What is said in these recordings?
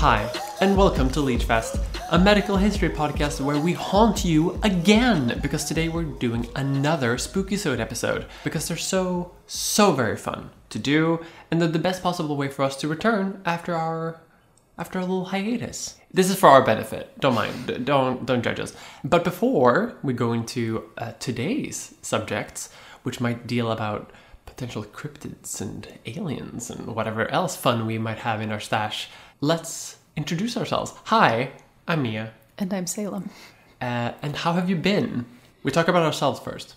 Hi, and welcome to LeechFest, a medical history podcast where we haunt you again, because today we're doing another SpookySode episode, because they're so very fun to do, and they're the best possible way for us to return after a little hiatus. This is for our benefit, don't mind, don't judge us. But before we go into today's subjects, which might deal about potential cryptids and aliens and whatever else fun we might have in our stash, let's introduce ourselves. Hi, I'm Mia. And I'm Salem. And how have you been? We talk about ourselves first.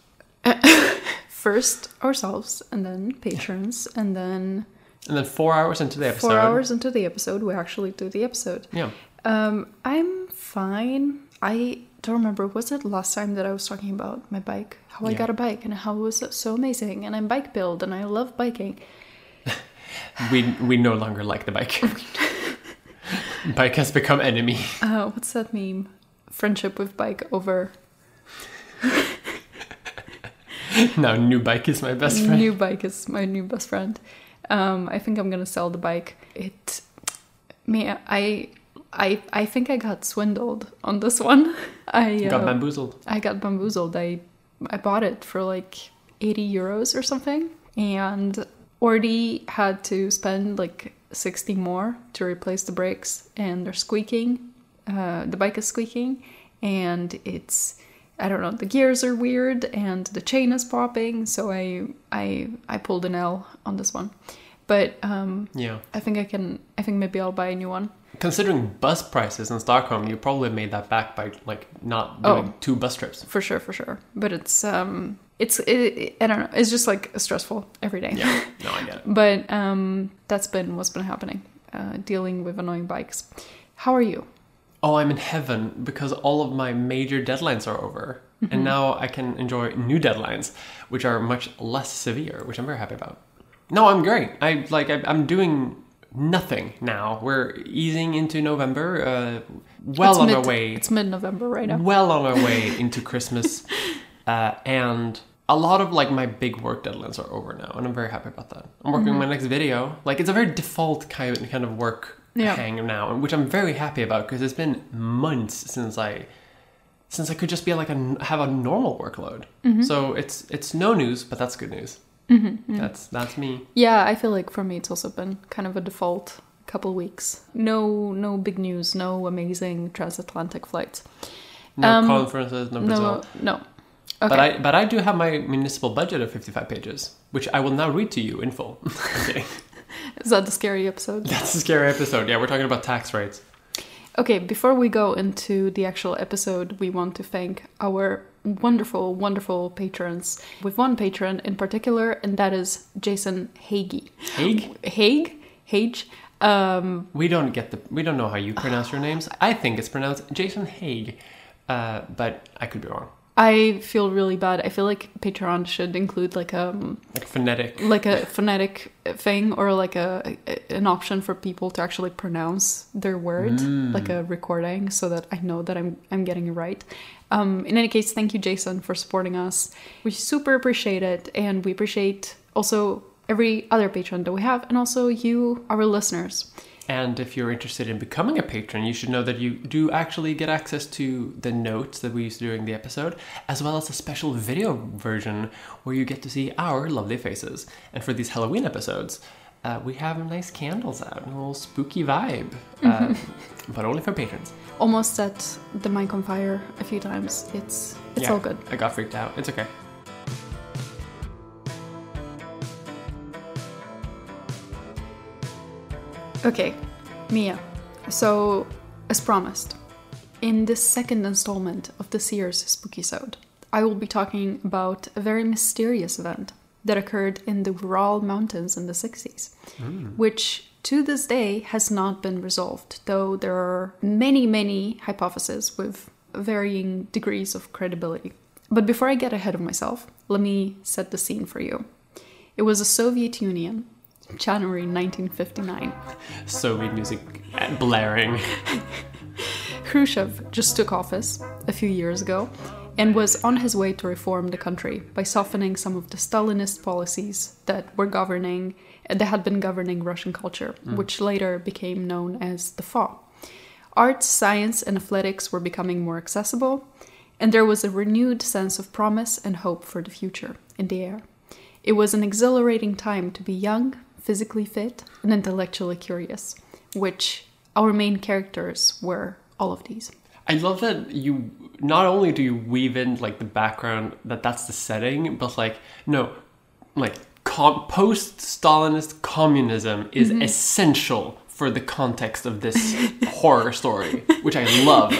First ourselves, and then patrons, and then... And then 4 hours into the episode. 4 hours into the episode, we actually do the episode. Yeah. I'm fine. I don't remember, was it last time that I was talking about my bike? How I got a bike and how it was so amazing. And I'm bike build and I love biking. We no longer like the bike. Bike has become enemy. What's that meme? Friendship with bike over. Now new bike is my best friend. New bike is my new best friend. I think I'm gonna sell the bike. I think I got swindled on this one. I got bamboozled. I got bamboozled. I bought it for like 80 euros or something, and already had to spend like 60 more to replace the brakes, and they're squeaking. The bike is squeaking, and it's, I don't know, the gears are weird and the chain is popping. So I pulled an L on this one, but yeah, I think maybe I'll buy a new one. Considering bus prices in Stockholm, you probably made that back by like not doing two bus trips. For sure. But it's I don't know. It's just like stressful every day. Yeah, no, I get it. But that's been what's been happening, dealing with annoying bikes. How are you? Oh, I'm in heaven because all of my major deadlines are over. Mm-hmm. And now I can enjoy new deadlines, which are much less severe, which I'm very happy about. No, I'm great. I'm doing nothing now. We're easing into November, our way. It's mid-November right now. Well on our way into Christmas. And a lot of like my big work deadlines are over now, and I'm very happy about that. I'm working on my next video. Like it's a very default kind of work hang now, which I'm very happy about because it's been months since I could just be like have a normal workload. Mm-hmm. So it's no news, but that's good news. Mm-hmm, yeah. That's me. Yeah, I feel like for me it's also been kind of a default couple weeks. No big news, no amazing transatlantic flights. No conferences, no Brazil. No. Okay. But I do have my municipal budget of 55 pages, which I will now read to you in full. Okay. Is that the scary episode? That's the scary episode. Yeah, we're talking about tax rates. Okay, before we go into the actual episode, we want to thank our wonderful, wonderful patrons, with one patron in particular, and that is Jason Haig. Haig. We don't know how you pronounce your names. I think it's pronounced Jason Haig, but I could be wrong. I feel really bad. I feel like Patreon should include like a phonetic thing, or like an option for people to actually pronounce their word, like a recording, so that I know that I'm getting it right. In any case, thank you, Jason, for supporting us. We super appreciate it, and we appreciate also every other patron that we have, and also you, our listeners. And if you're interested in becoming a patron, you should know that you do actually get access to the notes that we used during the episode, as well as a special video version where you get to see our lovely faces. And for these Halloween episodes, we have nice candles out, a little spooky vibe, but only for patrons. Almost set the mic on fire a few times. It's all good. I got freaked out. It's okay. Okay, Mia, so as promised, in this second installment of this year's SpookySode, I will be talking about a very mysterious event that occurred in the Ural Mountains in the 60s, which to this day has not been resolved, though there are many, many hypotheses with varying degrees of credibility. But before I get ahead of myself, let me set the scene for you. It was the Soviet Union, January 1959. Soviet music blaring. Khrushchev just took office a few years ago, and was on his way to reform the country by softening some of the Stalinist policies that had been governing Russian culture, which later became known as the FAU. Arts, science, and athletics were becoming more accessible, and there was a renewed sense of promise and hope for the future in the air. It was an exhilarating time to be young, physically fit, and intellectually curious, which our main characters were all of these. I love that you, not only do you weave in, like, the background, that's the setting, but, like, no, like, post-Stalinist communism is essential for the context of this horror story, which I love.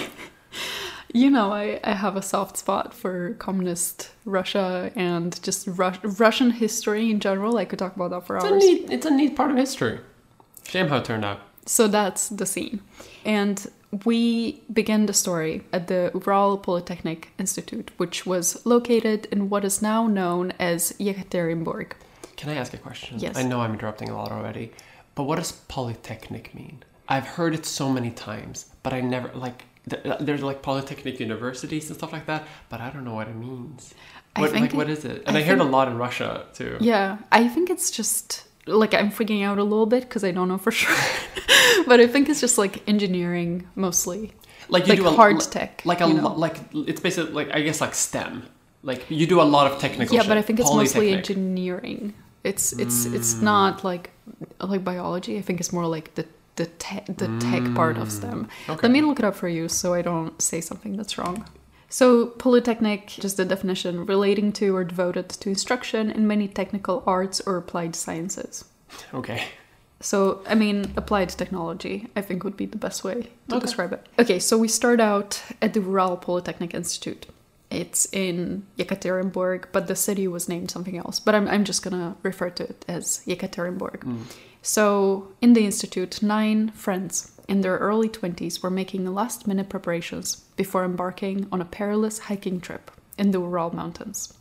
You know, I have a soft spot for communist Russia and just Russian history in general. I could talk about that for hours. It's a neat part of history. Shame how it turned out. So that's the scene. And we begin the story at the Ural Polytechnic Institute, which was located in what is now known as Yekaterinburg. Can I ask a question? Yes. I know I'm interrupting a lot already. But what does polytechnic mean? I've heard it so many times, but I never, like, there's like polytechnic universities and stuff like that, but I don't know what it means. What is it? And I heard a lot in Russia too. Yeah, I think it's just, like, I'm freaking out a little bit because I don't know for sure. But I think it's just like engineering mostly. Like, you do hard tech. It's basically like STEM. Like, you do a lot of technical shit. Yeah, but I think it's mostly engineering. It's not like biology. I think it's more like the tech part of STEM. Okay. Let me look it up for you so I don't say something that's wrong. So polytechnic, just the definition, relating to or devoted to instruction in many technical arts or applied sciences. Okay. So, I mean, applied technology, I think, would be the best way to describe it. Okay, so we start out at the Ural Polytechnic Institute. It's in Yekaterinburg, but the city was named something else. But I'm just going to refer to it as Yekaterinburg. So in the institute, 9 friends in their early 20s were making last-minute preparations before embarking on a perilous hiking trip in the Ural Mountains.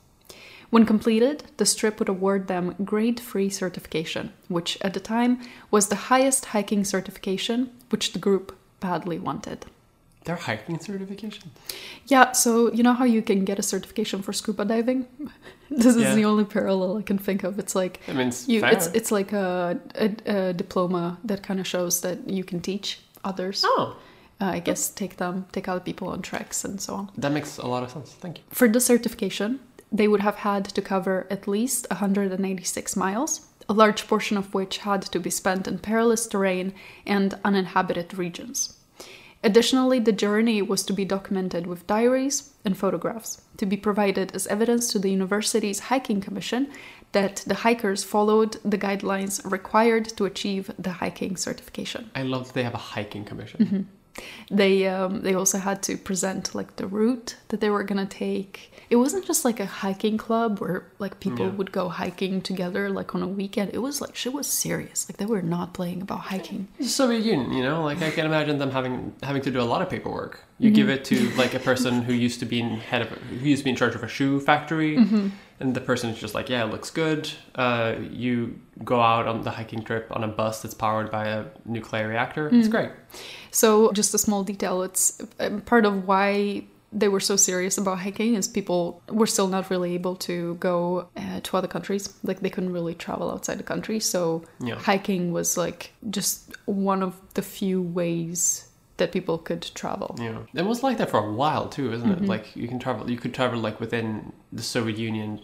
When completed, this trip would award them grade 3 certification, which at the time was the highest hiking certification, which the group badly wanted. Their hiking certification? Yeah, so you know how you can get a certification for scuba diving? This is the only parallel I can think of. It's like, I mean, it's like a diploma that kind of shows that you can teach others. Oh. I guess take out people on treks and so on. That makes a lot of sense. Thank you. For the certification, they would have had to cover at least 186 miles, a large portion of which had to be spent in perilous terrain and uninhabited regions. Additionally, the journey was to be documented with diaries and photographs to be provided as evidence to the university's hiking commission that the hikers followed the guidelines required to achieve the hiking certification. I love that they have a hiking commission. They also had to present like the route that they were gonna take. It wasn't just like a hiking club where like people would go hiking together like on a weekend. It was like shit was serious. Like they were not playing about hiking. It's the Soviet Union, you know. Like I can imagine them having to do a lot of paperwork. You give it to like a person who used to be in charge of a shoe factory, and the person is just like, yeah, it looks good. You go out on the hiking trip on a bus that's powered by a nuclear reactor. It's great. So just a small detail, it's part of why they were so serious about hiking is people were still not really able to go to other countries. Like they couldn't really travel outside the country. So hiking was like just one of the few ways that people could travel. Yeah, it was like that for a while too, isn't it? Like you could travel like within the Soviet Union,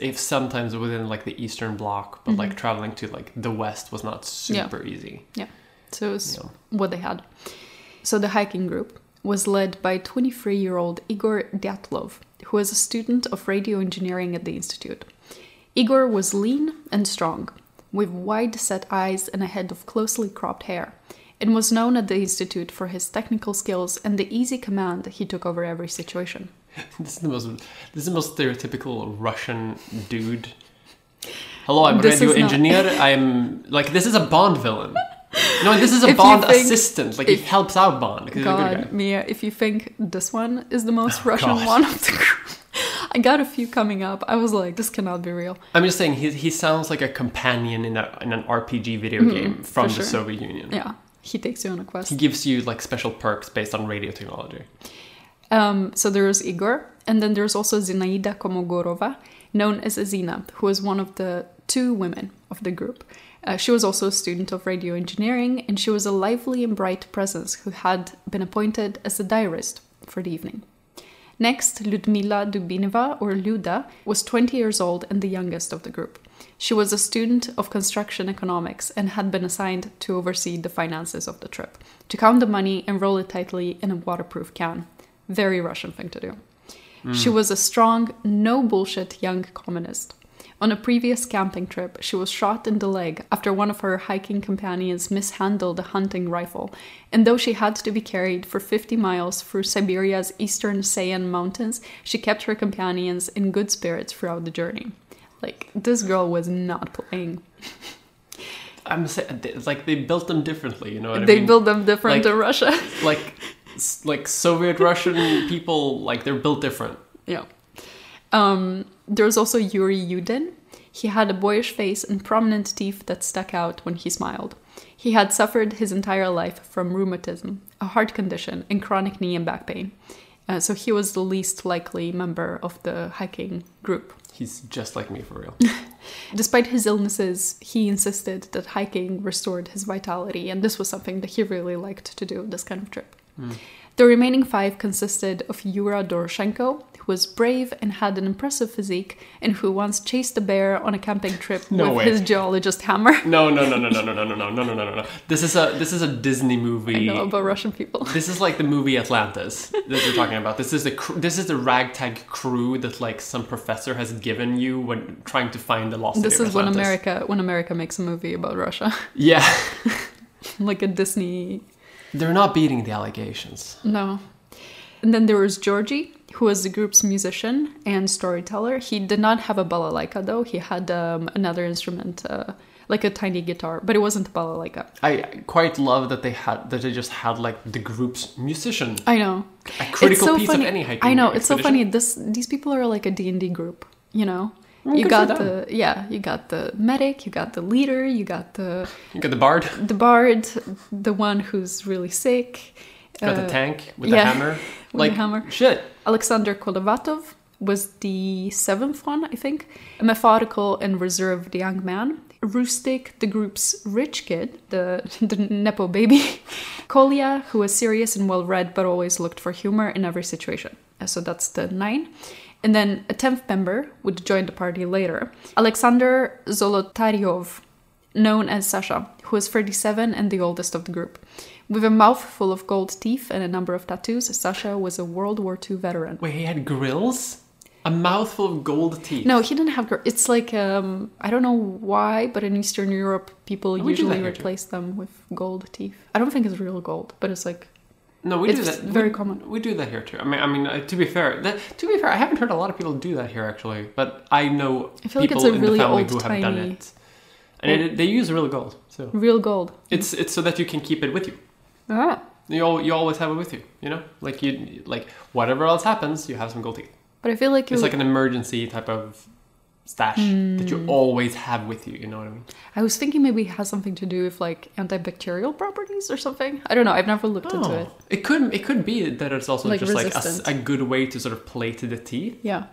if sometimes within like the Eastern Bloc, but like traveling to like the West was not super easy. Yeah, so it was what they had. So the hiking group was led by 23-year-old Igor Dyatlov, who was a student of radio engineering at the institute. Igor was lean and strong, with wide-set eyes and a head of closely cropped hair, and was known at the institute for his technical skills and the easy command he took over every situation. This is the most stereotypical Russian dude. Hello, I'm radio engineer. I'm like, this is a Bond villain. No, this is a Bond assistant. Like, he helps out Bond. God, Mia, if you think this one is the most Russian one of the group. I got a few coming up. I was like, this cannot be real. I'm just saying, he sounds like a companion in an RPG video game from the Soviet Union. Yeah. He takes you on a quest. He gives you like special perks based on radio technology. So there is Igor, and then there's also Zinaida Komogorova, known as Zina, who was one of the two women of the group. She was also a student of radio engineering, and she was a lively and bright presence who had been appointed as the diarist for the evening. Next, Lyudmila Dubinina, or Luda, was 20 years old and the youngest of the group. She was a student of construction economics and had been assigned to oversee the finances of the trip, to count the money and roll it tightly in a waterproof can. Very Russian thing to do. Mm. She was a strong, no-bullshit young communist. On a previous camping trip, she was shot in the leg after one of her hiking companions mishandled a hunting rifle, and though she had to be carried for 50 miles through Siberia's eastern Sayan mountains, she kept her companions in good spirits throughout the journey. Like, this girl was not playing. I'm saying, like, they built them differently, you know what I mean? They built them different to Russia. like Soviet Russian people, like, they're built different. Yeah. There was also Yuri Yudin. He had a boyish face and prominent teeth that stuck out when he smiled. He had suffered his entire life from rheumatism, a heart condition, and chronic knee and back pain. So he was the least likely member of the hiking group. He's just like me, for real. Despite his illnesses, he insisted that hiking restored his vitality, and this was something that he really liked to do, this kind of trip. Mm. The remaining five consisted of Yura Doroshenko, was brave and had an impressive physique, and who once chased a bear on a camping trip with his geologist hammer. No. This is a Disney movie. I know, about Russian people. This is like the movie Atlantis that we're talking about. This is the ragtag crew that like some professor has given you when trying to find the lost city of Atlantis. This is when America makes a movie about Russia. Yeah. Like a Disney. They're not beating the allegations. No. And then there was Georgie, who was the group's musician and storyteller. He did not have a balalaika, though. He had another instrument, like a tiny guitar, but it wasn't a balalaika. I quite love that they just had like the group's musician. I know. A critical piece of any hiking. I know, it's so funny. These people are like a D&D group, you know? You got the medic, you got the leader, you got the bard. The bard, the one who's really sick. Got the tank with the hammer. With the hammer. Shit. Alexander Kolovatov was the seventh one, I think. A methodical and reserved young man. Rustik, the group's rich kid, the Nepo baby. Kolya, who was serious and well-read, but always looked for humor in every situation. So that's the 9. And then a 10th member would join the party later. Alexander Zolotaryov, known as Sasha, who was 37 and the oldest of the group. With a mouth full of gold teeth and a number of tattoos, Sasha was a World War II veteran. Wait, he had grills? A mouthful of gold teeth? No, he didn't have grills. It's like, I don't know why, but in Eastern Europe, people usually replace them with gold teeth. I don't think it's real gold, but it's like... No, we do that. It's very common. We do that here, too. I mean, to be fair, I haven't heard a lot of people do that here, actually. But I know people in the family who have done it. And they use real gold. So. Real gold. It's so that you can keep it with you. Ah. You always have it with you, you know? Like, whatever else happens, you have some gold teeth. But I feel like... It's like an emergency type of stash that you always have with you, you know what I mean? I was thinking maybe it has something to do with, like, antibacterial properties or something. I don't know. I've never looked into it. It could be that it's also like just, resistant. Like, a good way to sort of play to the teeth. Yeah.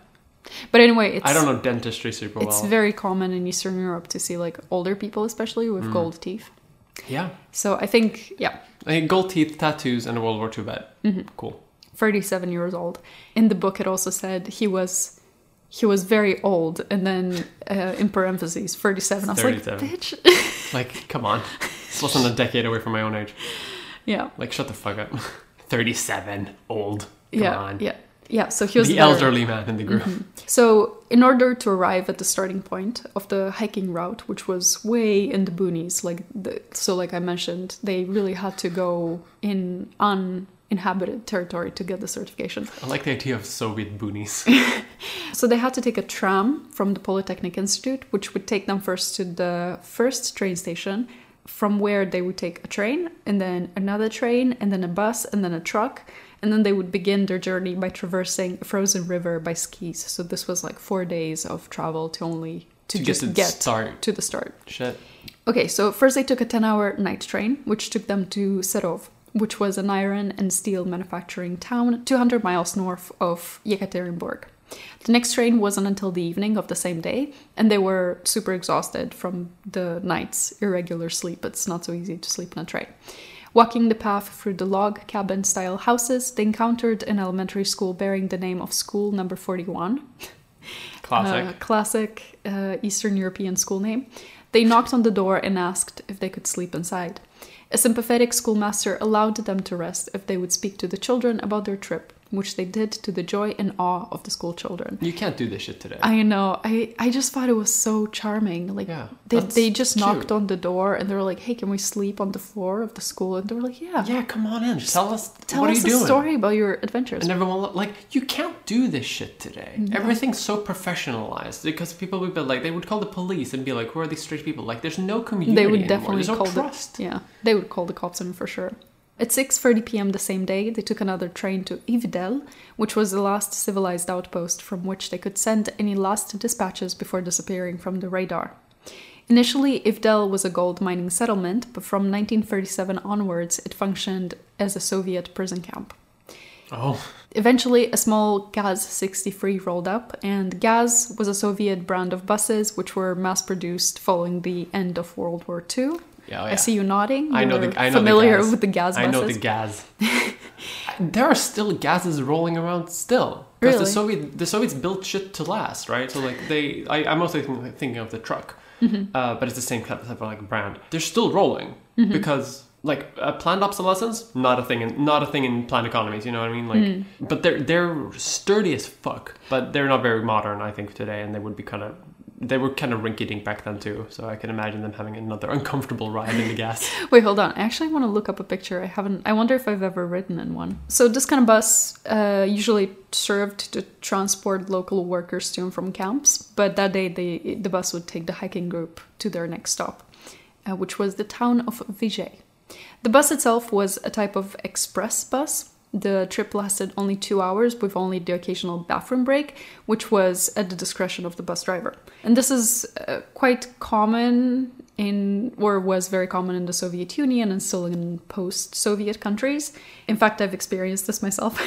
But anyway, I don't know dentistry super well. It's very common in Eastern Europe to see, like, older people, especially, with gold teeth. Yeah. So I think, gold teeth, tattoos, and a World War II vet. Mm-hmm. Cool. 37 years old. In the book, it also said he was very old, and then in parentheses, 37. I was 37. Like, bitch. Like, come on. It's less than a decade away from my own age. Yeah. Like, shut the fuck up. 37, old. Come on. Yeah, so he was the elderly man in the group. Mm-hmm. So in order to arrive at the starting point of the hiking route, which was way in the boonies, like I mentioned, they really had to go in uninhabited territory to get the certification. I like the idea of Soviet boonies. So they had to take a tram from the Polytechnic Institute, which would take them first to the first train station, from where they would take a train, and then another train, and then a bus, and then a truck. And then they would begin their journey by traversing a frozen river by skis. So this was like 4 days of travel to the start. Shit. Okay, so first they took a 10-hour night train, which took them to Serov, which was an iron and steel manufacturing town 200 miles north of Yekaterinburg. The next train wasn't until the evening of the same day, and they were super exhausted from the night's irregular sleep. It's not so easy to sleep on a train. Walking the path through the log cabin-style houses, they encountered an elementary school bearing the name of School Number 41. Classic Eastern European school name. They knocked on the door and asked if they could sleep inside. A sympathetic schoolmaster allowed them to rest if they would speak to the children about their trip, which they did to the joy and awe of the school children. You can't do this shit today. I know. I just thought it was so charming. Like, yeah, they just cute. Knocked on the door and they were like, hey, can we sleep on the floor of the school? And they were like, yeah. Yeah, come on in. Just tell us a story about your adventures. And everyone, like, you can't do this shit today. No. Everything's so professionalized because people would be like, they would call the police and be like, who are these strange people? Like, there's no community anymore. They would definitely they would call the cops on for sure. At 6:30 p.m. the same day, they took another train to Ivdel, which was the last civilized outpost from which they could send any last dispatches before disappearing from the radar. Initially, Ivdel was a gold mining settlement, but from 1937 onwards, it functioned as a Soviet prison camp. Oh. Eventually, a small Gaz-63 rolled up, and Gaz was a Soviet brand of buses which were mass-produced following the end of World War II. Oh, yeah. I see you nodding. I know the gas buses. I know the gas. There are still gases rolling around still. Because the Soviets built shit to last, right? So like I'm mostly thinking of the truck, but it's the same type of like brand. They're still rolling because like planned obsolescence, not a thing in planned economies. You know what I mean? Like, but they're sturdy as fuck, but they're not very modern, I think, today, and they were kind of rinky-dink back then too, so I can imagine them having another uncomfortable ride in the gas. Wait, hold on. I actually want to look up a picture. I wonder if I've ever ridden in one. So this kind of bus usually served to transport local workers to and from camps, but that day the bus would take the hiking group to their next stop, which was the town of Vizhai. The bus itself was a type of express bus. The trip lasted only 2 hours with only the occasional bathroom break, which was at the discretion of the bus driver. And this is quite common was very common in the Soviet Union and still in post-Soviet countries. In fact, I've experienced this myself,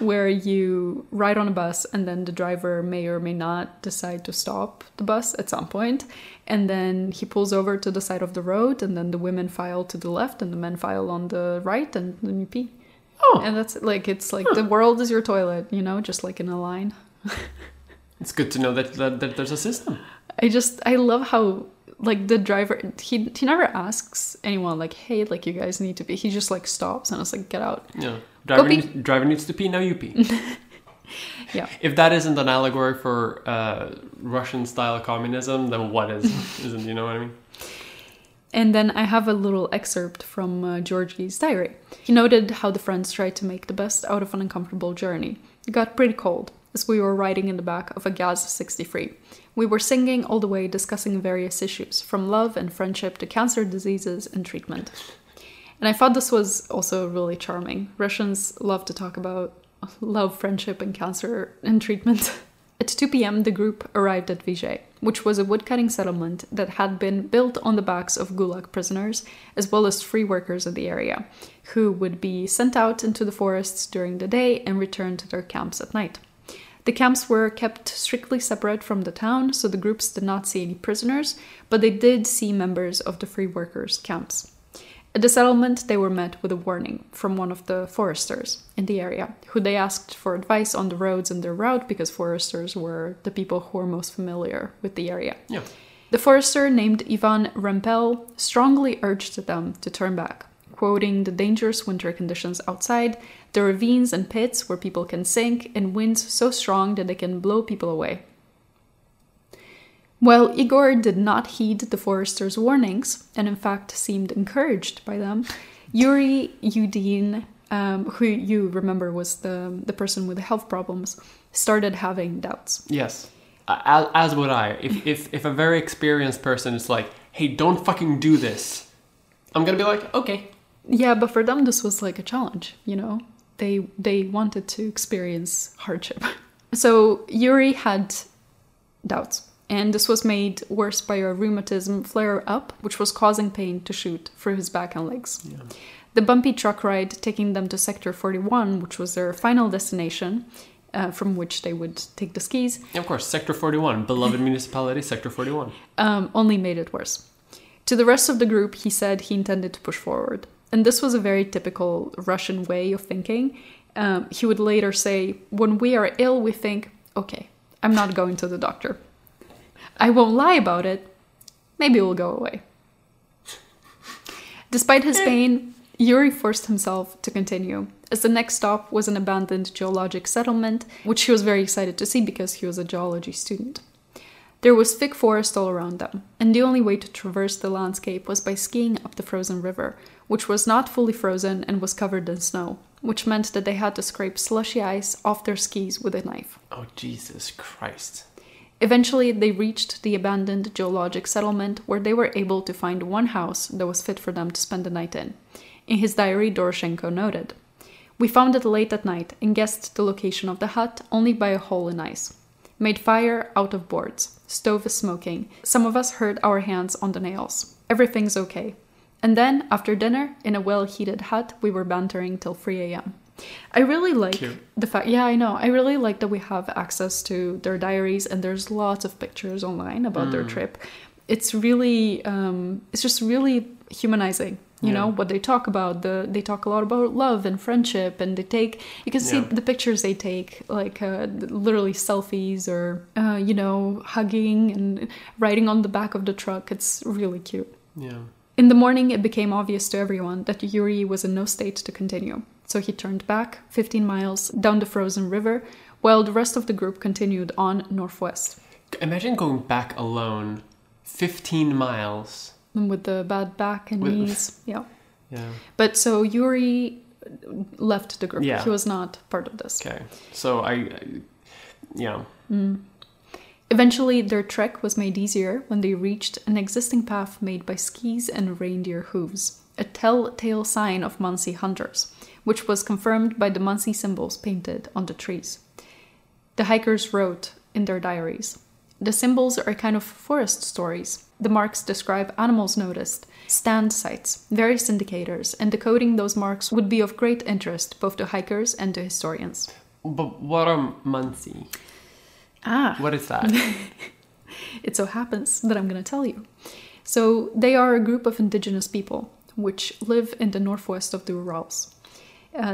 where you ride on a bus and then the driver may or may not decide to stop the bus at some point. And then he pulls over to the side of the road and then the women file to the left and the men file on the right and then you pee. Oh. And that's like, it's like the world is your toilet, you know, just like in a line. It's good to know that there's a system. I love how like the driver, he never asks anyone like, hey, like you guys need to pee. He just like stops and it's like, get out. Yeah. Driver needs to pee, now you pee. Yeah. If that isn't an allegory for Russian style communism, then what is? Isn't, you know what I mean? And then I have a little excerpt from Georgie's diary. He noted how the friends tried to make the best out of an uncomfortable journey. It got pretty cold as we were riding in the back of a Gaz-63. We were singing all the way, discussing various issues, from love and friendship to cancer diseases and treatment. And I thought this was also really charming. Russians love to talk about love, friendship, and cancer and treatment. At 2 p.m., the group arrived at Vizhai, which was a woodcutting settlement that had been built on the backs of Gulag prisoners, as well as free workers in the area, who would be sent out into the forests during the day and returned to their camps at night. The camps were kept strictly separate from the town, so the groups did not see any prisoners, but they did see members of the free workers' camps. At the settlement, they were met with a warning from one of the foresters in the area, who they asked for advice on the roads and their route because foresters were the people who were most familiar with the area. Yeah. The forester named Ivan Rempel strongly urged them to turn back, quoting the dangerous winter conditions outside, the ravines and pits where people can sink, and winds so strong that they can blow people away. While Igor did not heed the foresters' warnings, and in fact seemed encouraged by them, Yuri Yudin, who you remember was the person with the health problems, started having doubts. Yes, as would I. If a very experienced person is like, hey, don't fucking do this, I'm going to be like, okay. Yeah, but for them this was like a challenge, you know? They wanted to experience hardship. So Yuri had doubts. And this was made worse by a rheumatism flare-up, which was causing pain to shoot through his back and legs. Yeah. The bumpy truck ride taking them to Sector 41, which was their final destination, from which they would take the skis. Of course, Sector 41, beloved municipality, Sector 41. Only made it worse. To the rest of the group, he said he intended to push forward. And this was a very typical Russian way of thinking. He would later say, when we are ill, we think, okay, I'm not going to the doctor. I won't lie about it. Maybe we'll go away. Despite his pain, Yuri forced himself to continue, as the next stop was an abandoned geologic settlement, which he was very excited to see because he was a geology student. There was thick forest all around them, and the only way to traverse the landscape was by skiing up the frozen river, which was not fully frozen and was covered in snow, which meant that they had to scrape slushy ice off their skis with a knife. Oh, Jesus Christ. Eventually, they reached the abandoned geologic settlement, where they were able to find one house that was fit for them to spend the night in. In his diary, Doroshenko noted, "We found it late at night and guessed the location of the hut only by a hole in ice. Made fire out of boards. Stove is smoking. Some of us hurt our hands on the nails. Everything's okay. And then, after dinner, in a well-heated hut, we were bantering till 3 a.m. I really like the fact... Yeah, I know. I really like that we have access to their diaries, and there's lots of pictures online about their trip. It's really... it's just really humanizing. You know, what they talk about, they talk a lot about love and friendship, and they take, you can see the pictures they take, like literally selfies or, you know, hugging and riding on the back of the truck. It's really cute. Yeah. In the morning, it became obvious to everyone that Yuri was in no state to continue. So he turned back 15 miles down the frozen river, while the rest of the group continued on northwest. Imagine going back alone 15 miles... With the bad back and knees. Yeah. But so Yuri left the group. Yeah. He was not part of this. Okay. So I. Eventually, their trek was made easier when they reached an existing path made by skis and reindeer hooves, a telltale sign of Mansi hunters, which was confirmed by the Mansi symbols painted on the trees. The hikers wrote in their diaries, "The symbols are kind of forest stories. The marks describe animals noticed, stand sites, various indicators, and decoding those marks would be of great interest both to hikers and to historians." But what are Mansi? What is that? It so happens that I'm going to tell you. So they are a group of indigenous people which live in the northwest of the Urals.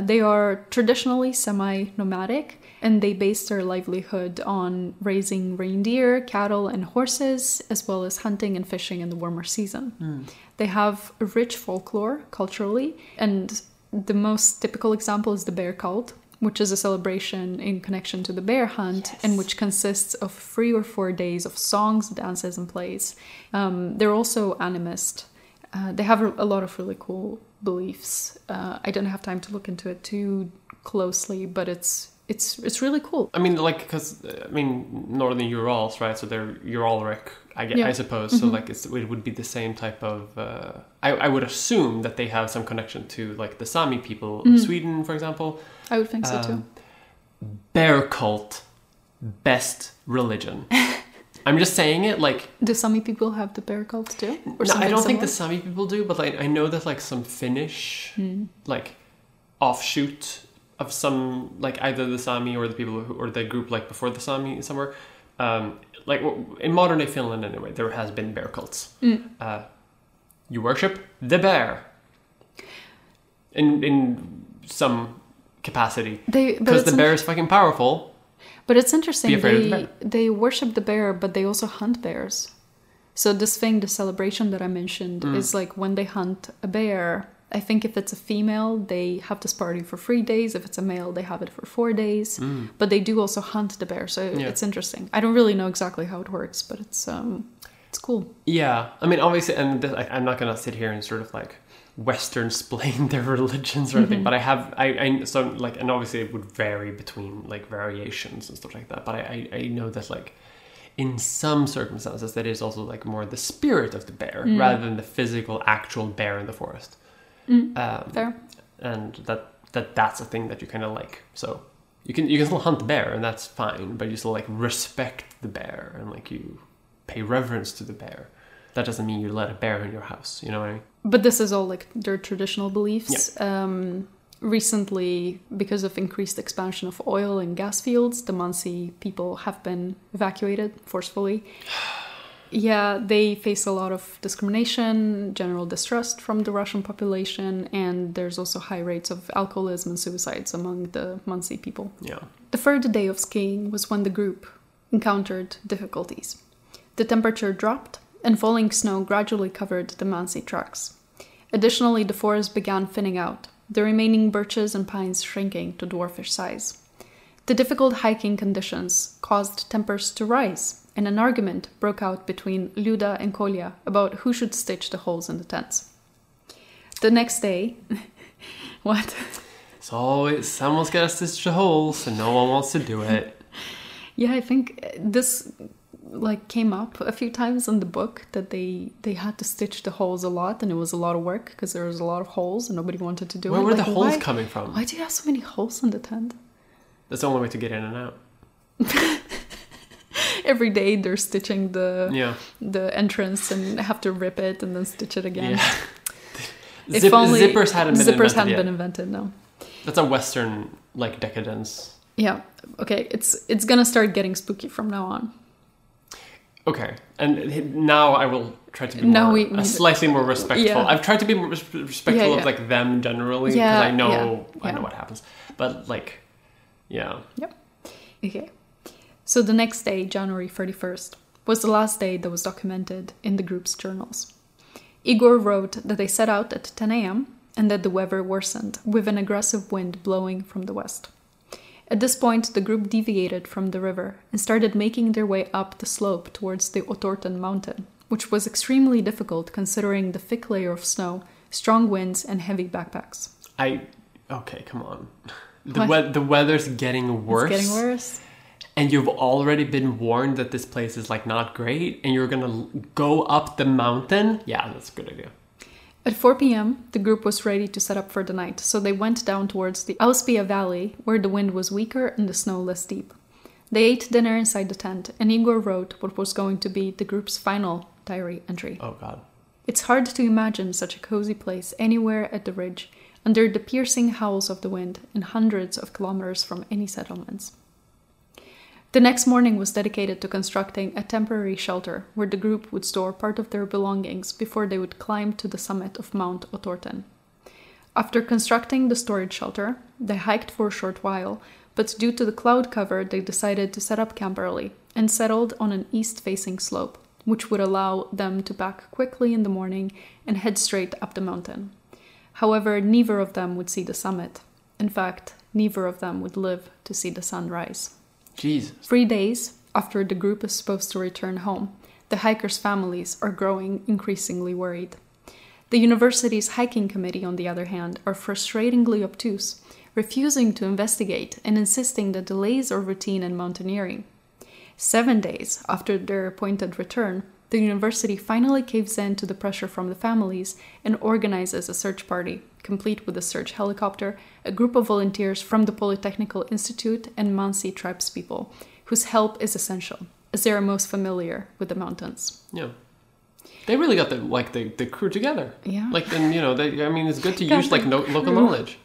They are traditionally semi-nomadic, and they base their livelihood on raising reindeer, cattle, and horses, as well as hunting and fishing in the warmer season. They have a rich folklore culturally, and the most typical example is the bear cult, which is a celebration in connection to the bear hunt, and which consists of 3 or 4 days of songs, dances, and plays. They're also animist. They have a lot of really cool beliefs. I don't have time to look into it too closely, but it's really cool. I mean, northern Urals, right? So they're Uralic, I suppose. Mm-hmm. So it would be the same type of. I would assume that they have some connection to the Sami people of Sweden, for example. I would think so too. Bear cult, best religion. I'm just saying it, Do Sami people have the bear cult too? Or no, I don't think the Sami people do, but I know that, some Finnish, offshoot of some, either the Sami or the people who, or the group, before the Sami somewhere. In modern-day Finland, anyway, there has been bear cults. You worship the bear. In some capacity. Because the bear is fucking powerful. But it's interesting, they worship the bear, but they also hunt bears. So this thing, the celebration that I mentioned, is when they hunt a bear, I think if it's a female, they have this party for 3 days. If it's a male, they have it for 4 days. But they do also hunt the bear, so it's interesting. I don't really know exactly how it works, but it's cool. Yeah, I mean, obviously, and I'm not going to sit here and sort of Western-splain their religions or anything, but and obviously it would vary between variations and stuff like that. But I know that in some circumstances that is also more the spirit of the bear rather than the physical actual bear in the forest. Fair. And that's a thing that you kind of so you can still hunt the bear and that's fine, but you still respect the bear and you pay reverence to the bear. that doesn't mean you let a bear in your house, you know what I mean? But this is all like their traditional beliefs. Yeah. Recently, because of increased expansion of oil and gas fields, the Mansi people have been evacuated forcefully. Yeah, they face a lot of discrimination, general distrust from the Russian population, and there's also high rates of alcoholism and suicides among the Mansi people. Yeah. The third day of skiing was when the group encountered difficulties. The temperature dropped, and falling snow gradually covered the Mansi tracks. Additionally, the forest began thinning out, the remaining birches and pines shrinking to dwarfish size. The difficult hiking conditions caused tempers to rise, and an argument broke out between Lyuda and Kolya about who should stitch the holes in the tents. The next day... What? It's always... Someone's got to stitch the holes, and no one wants to do it. Yeah, I think this... like came up a few times in the book that they had to stitch the holes a lot, and it was a lot of work because there was a lot of holes and nobody wanted to do it. Where were the holes coming from? Why do you have so many holes in the tent? That's the only way to get in and out. Every day they're stitching the entrance and have to rip it and then stitch it again. Yeah. Zippers hadn't been invented. Zippers hadn't been invented, no. That's a Western like decadence. Yeah. Okay. It's gonna start getting spooky from now on. Okay, and now I will try to be slightly more respectful. Yeah. I've tried to be more respectful of like them generally, because I know what happens. But like, yeah. Yep. Okay. So the next day, January 31st, was the last day that was documented in the group's journals. Igor wrote that they set out at 10 a.m. and that the weather worsened, with an aggressive wind blowing from the west. At this point, the group deviated from the river and started making their way up the slope towards the Otorten mountain, which was extremely difficult considering the thick layer of snow, strong winds, and heavy backpacks. Okay, come on. The weather's getting worse. It's getting worse. And you've already been warned that this place is like not great, and you're going to go up the mountain? Yeah, that's a good idea. At 4 p.m., the group was ready to set up for the night, so they went down towards the Auspia Valley, where the wind was weaker and the snow less deep. They ate dinner inside the tent, and Igor wrote what was going to be the group's final diary entry. Oh, God. It's hard to imagine such a cozy place anywhere at the ridge, under the piercing howls of the wind and hundreds of kilometers from any settlements. The next morning was dedicated to constructing a temporary shelter where the group would store part of their belongings before they would climb to the summit of Mount Otorten. After constructing the storage shelter, they hiked for a short while, but due to the cloud cover, they decided to set up camp early and settled on an east-facing slope, which would allow them to pack quickly in the morning and head straight up the mountain. However, neither of them would see the summit. In fact, neither of them would live to see the sunrise. Jesus. 3 days after the group is supposed to return home, the hikers' families are growing increasingly worried. The university's hiking committee, on the other hand, are frustratingly obtuse, refusing to investigate and insisting that delays are routine in mountaineering. 7 days after their appointed return, the university finally caves in to the pressure from the families and organizes a search party, complete with a search helicopter, a group of volunteers from the Polytechnic Institute and Mansi tribespeople, whose help is essential, as they are most familiar with the mountains. Yeah. They really got the crew together. Yeah. Like, and, you know, it's good to use, local knowledge.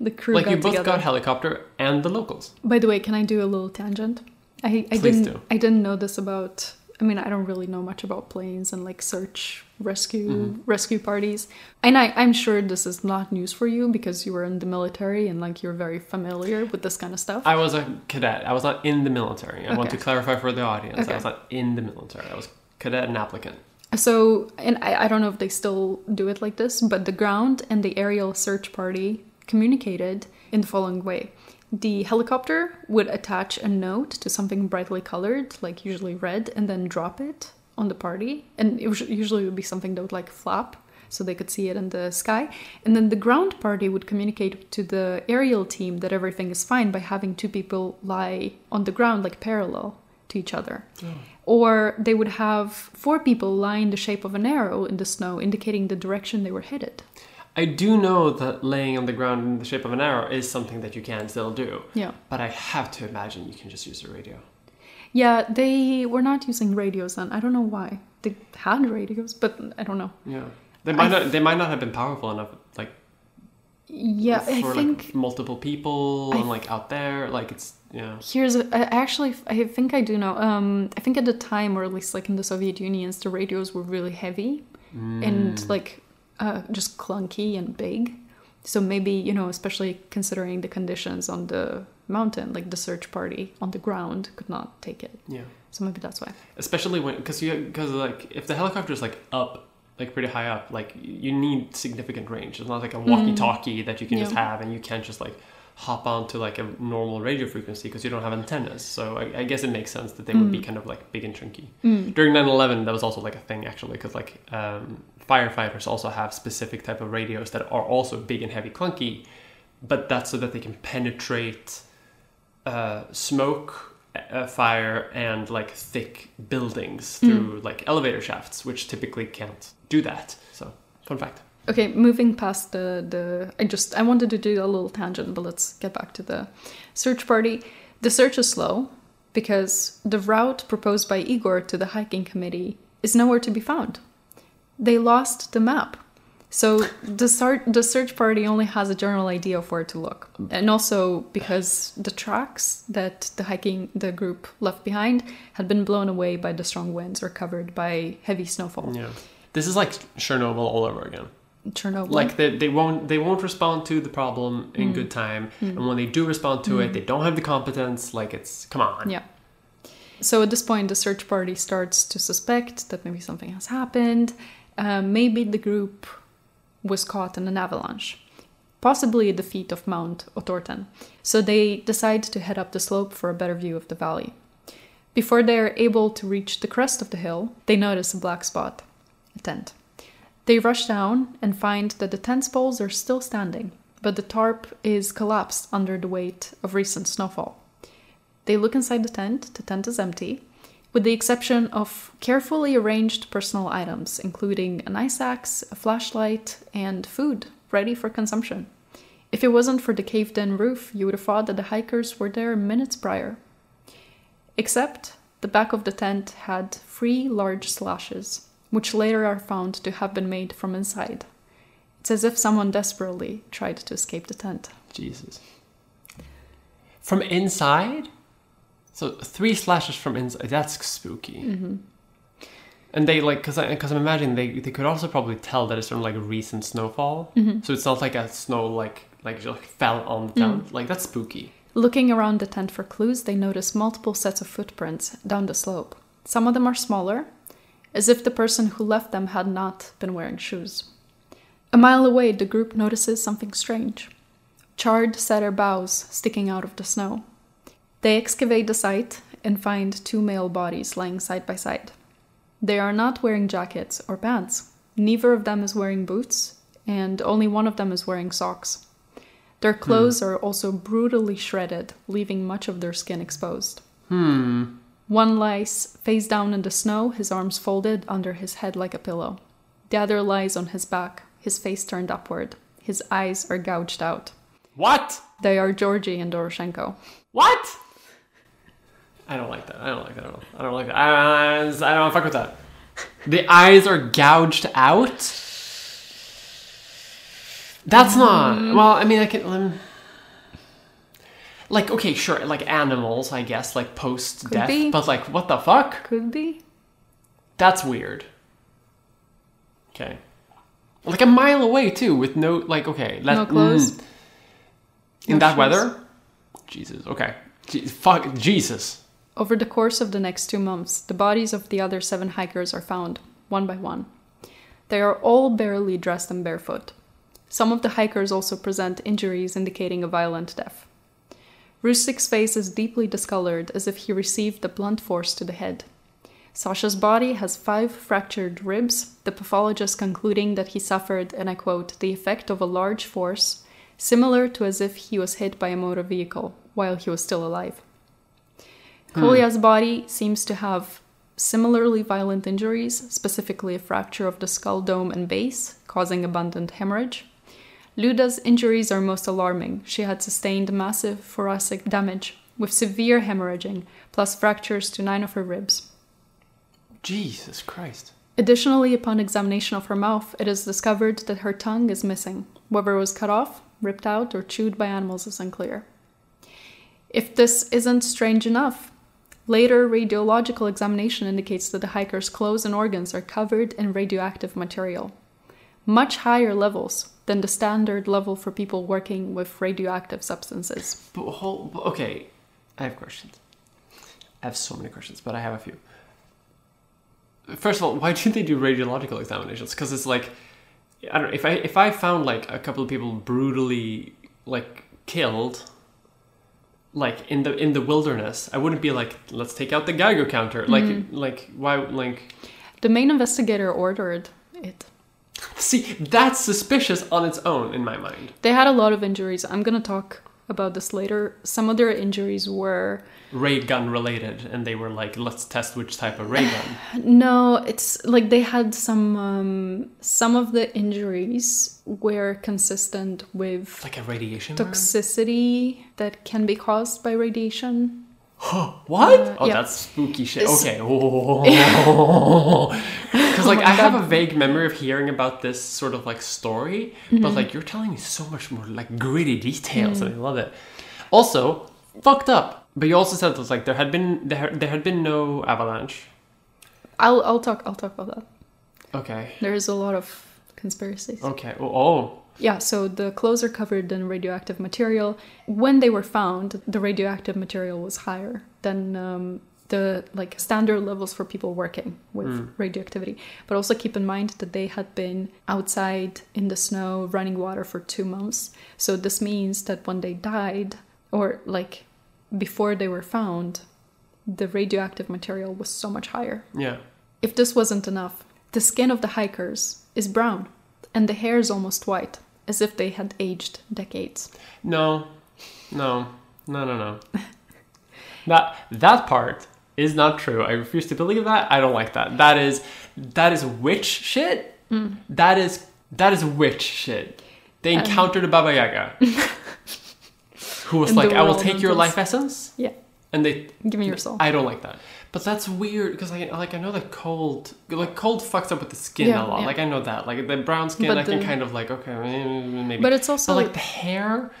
The crew got together. Like, you both got helicopter and the locals. By the way, can I do a little tangent? I didn't know this about... I mean, I don't really know much about planes and like search, rescue, rescue parties. And I'm sure this is not news for you because you were in the military and like you're very familiar with this kind of stuff. I was a cadet. I was not in the military. I want to clarify for the audience. Okay. I was not in the military. I was cadet and applicant. So, and I don't know if they still do it like this, but the ground and the aerial search party communicated in the following way. The helicopter would attach a note to something brightly colored, like usually red, and then drop it on the party. And it usually would be something that would like flap so they could see it in the sky. And then the ground party would communicate to the aerial team that everything is fine by having two people lie on the ground like parallel to each other. Oh. Or they would have four people lie in the shape of an arrow in the snow, indicating the direction they were headed. I do know that laying on the ground in the shape of an arrow is something that you can still do. Yeah. But I have to imagine you can just use a radio. Yeah, they were not using radios then. I don't know why. they had radios, but I don't know. Yeah, they might not. They might not have been powerful enough. Like, yeah, for I think like multiple people and like out there, like it's yeah. Here's actually, I think I do know. I think at the time, or at least like in the Soviet Union, the radios were really heavy and like just clunky and big. So maybe, you know, especially considering the conditions on the mountain, like the search party on the ground could not take it. Yeah. So maybe that's why. Especially when, because like if the helicopter is like up, like pretty high up, like you need significant range. It's not like a walkie-talkie that you can just have, and you can't just like hop onto like a normal radio frequency because you don't have antennas. So I guess it makes sense that they would be kind of like big and chunky. During 9/11, that was also like a thing actually, because like firefighters also have specific type of radios that are also big and heavy, clunky, but that's so that they can penetrate smoke, fire, and like thick buildings through like elevator shafts, which typically can't do that. So fun fact. Okay, moving past I wanted to do a little tangent, but let's get back to the search party. The search is slow because the route proposed by Igor to the hiking committee is nowhere to be found. They lost the map. So the search party only has a general idea of where to look. And also because the tracks that the group left behind had been blown away by the strong winds or covered by heavy snowfall. Yeah. This is like Chernobyl all over again. Chernobyl. Like they won't respond to the problem in good time, and when they do respond to it, they don't have the competence. Like it's come on. Yeah. So at this point, the search party starts to suspect that maybe something has happened. Maybe the group was caught in an avalanche, possibly at the feet of Mount Otorten. So they decide to head up the slope for a better view of the valley. Before they are able to reach the crest of the hill, they notice a black spot, a tent. They rush down and find that the tent's poles are still standing, but the tarp is collapsed under the weight of recent snowfall. They look inside the tent. The tent is empty, with the exception of carefully arranged personal items, including an ice axe, a flashlight, and food ready for consumption. If it wasn't for the caved in roof, you would have thought that the hikers were there minutes prior. Except the back of the tent had 3 large slashes, which later are found to have been made from inside. It's as if someone desperately tried to escape the tent. Jesus. From inside? So 3 slashes from inside, that's spooky. Mm-hmm. And they like, because I'm imagining they could also probably tell that it's from like a recent snowfall. Mm-hmm. So it's not like a snow like just fell on the tent. Like that's spooky. Looking around the tent for clues, they notice multiple sets of footprints down the slope. Some of them are smaller, as if the person who left them had not been wearing shoes. A mile away, the group notices something strange. Charred cedar boughs sticking out of the snow. They excavate the site and find 2 male bodies lying side by side. They are not wearing jackets or pants. Neither of them is wearing boots, and only one of them is wearing socks. Their clothes are also brutally shredded, leaving much of their skin exposed. One lies face down in the snow, his arms folded under his head like a pillow. The other lies on his back, his face turned upward. His eyes are gouged out. What? They are Georgie and Doroshenko. What? I don't like that at all. I don't fuck with that. The eyes are gouged out? That's not... Well, I mean, I can... like, okay, sure. Like, animals, I guess. Like, post-death. Could be. But, like, what the fuck? Could be. That's weird. Okay. Like, a mile away, too, with no... Like, okay. No clothes. In that weather? Jesus. Okay. Fuck. Jesus. Over the course of the next 2 months, the bodies of the other 7 hikers are found, one by one. They are all barely dressed and barefoot. Some of the hikers also present injuries indicating a violent death. Rustik's face is deeply discolored, as if he received a blunt force to the head. Sasha's body has 5 fractured ribs, the pathologist concluding that he suffered, and I quote, the effect of a large force, similar to as if he was hit by a motor vehicle while he was still alive. Kolya's body seems to have similarly violent injuries, specifically a fracture of the skull dome and base, causing abundant hemorrhage. Luda's injuries are most alarming. She had sustained massive thoracic damage, with severe hemorrhaging, plus fractures to 9 of her ribs. Jesus Christ. Additionally, upon examination of her mouth, it is discovered that her tongue is missing. Whether it was cut off, ripped out, or chewed by animals is unclear. If this isn't strange enough, later radiological examination indicates that the hiker's clothes and organs are covered in radioactive material, much higher levels than the standard level for people working with radioactive substances. Okay, I have questions. I have so many questions, but I have a few. First of all, why didn't they do radiological examinations? Because it's like, I don't know, if I found like a couple of people brutally like killed, like in the wilderness, I wouldn't be like, let's take out the Geiger counter. Mm-hmm. Like why? Like the main investigator ordered it. See, that's suspicious on its own in my mind. They had a lot of injuries. I'm going to talk about this later. Some of their injuries were ray gun related, and they were like, let's test which type of ray gun. No, it's like they had some of the injuries were consistent with like a radiation toxicity burn? That can be caused by radiation. What? That's spooky shit. Okay. Because like I have a vague memory of hearing about this sort of like story, mm-hmm. but like you're telling me so much more like gritty details, mm-hmm. and I love it. Also, fucked up. But you also said it was like there had been no avalanche. I'll talk about that. Okay. There is a lot of conspiracies. Okay. Oh. Yeah, so the clothes are covered in radioactive material. When they were found, the radioactive material was higher than the like standard levels for people working with radioactivity. But also keep in mind that they had been outside in the snow, running water for 2 months. So this means that when they died, or like before they were found, the radioactive material was so much higher. Yeah. If this wasn't enough, the skin of the hikers is brown. And the hair is almost white, as if they had aged decades. No. That part is not true. I refuse to believe that. I don't like that. That is witch shit. Mm. That is witch shit. They encountered a Baba Yaga, who was like, "I will take your life essence." Yeah. And they give me your soul. I don't like that. But that's weird, because I know that cold fucks up with the skin a lot. Yeah. Like I know that, like the brown skin, but I can kind of like, okay, maybe. But it's also like the hair.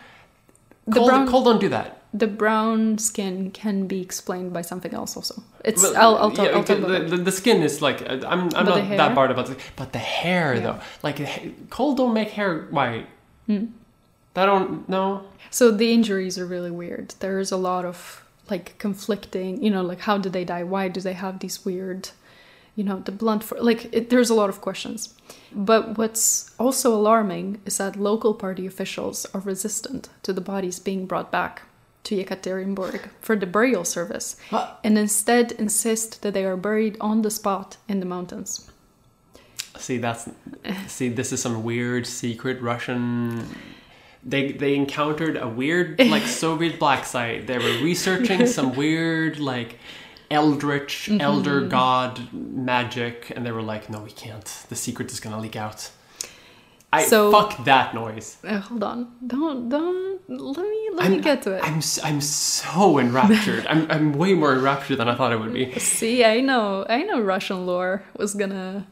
Cold don't do that. The brown skin can be explained by something else. Also, I'll talk about the skin is like I'm not that bothered about it. But the hair though, like cold don't make hair white. Mm. I don't know. So the injuries are really weird. There is a lot of like conflicting, like how did they die? Why do they have these weird, the there's a lot of questions. But what's also alarming is that local party officials are resistant to the bodies being brought back to Yekaterinburg for the burial service, and instead insist that they are buried on the spot in the mountains. This is some weird secret Russian. They encountered a weird, like, Soviet black site. They were researching some weird, like, eldritch, mm-hmm. elder god magic. And they were like, no, we can't. The secret is going to leak out. Fuck that noise. Hold on. Don't. Let me get to it. I'm so enraptured. I'm way more enraptured than I thought it would be. See, I know Russian lore was going to...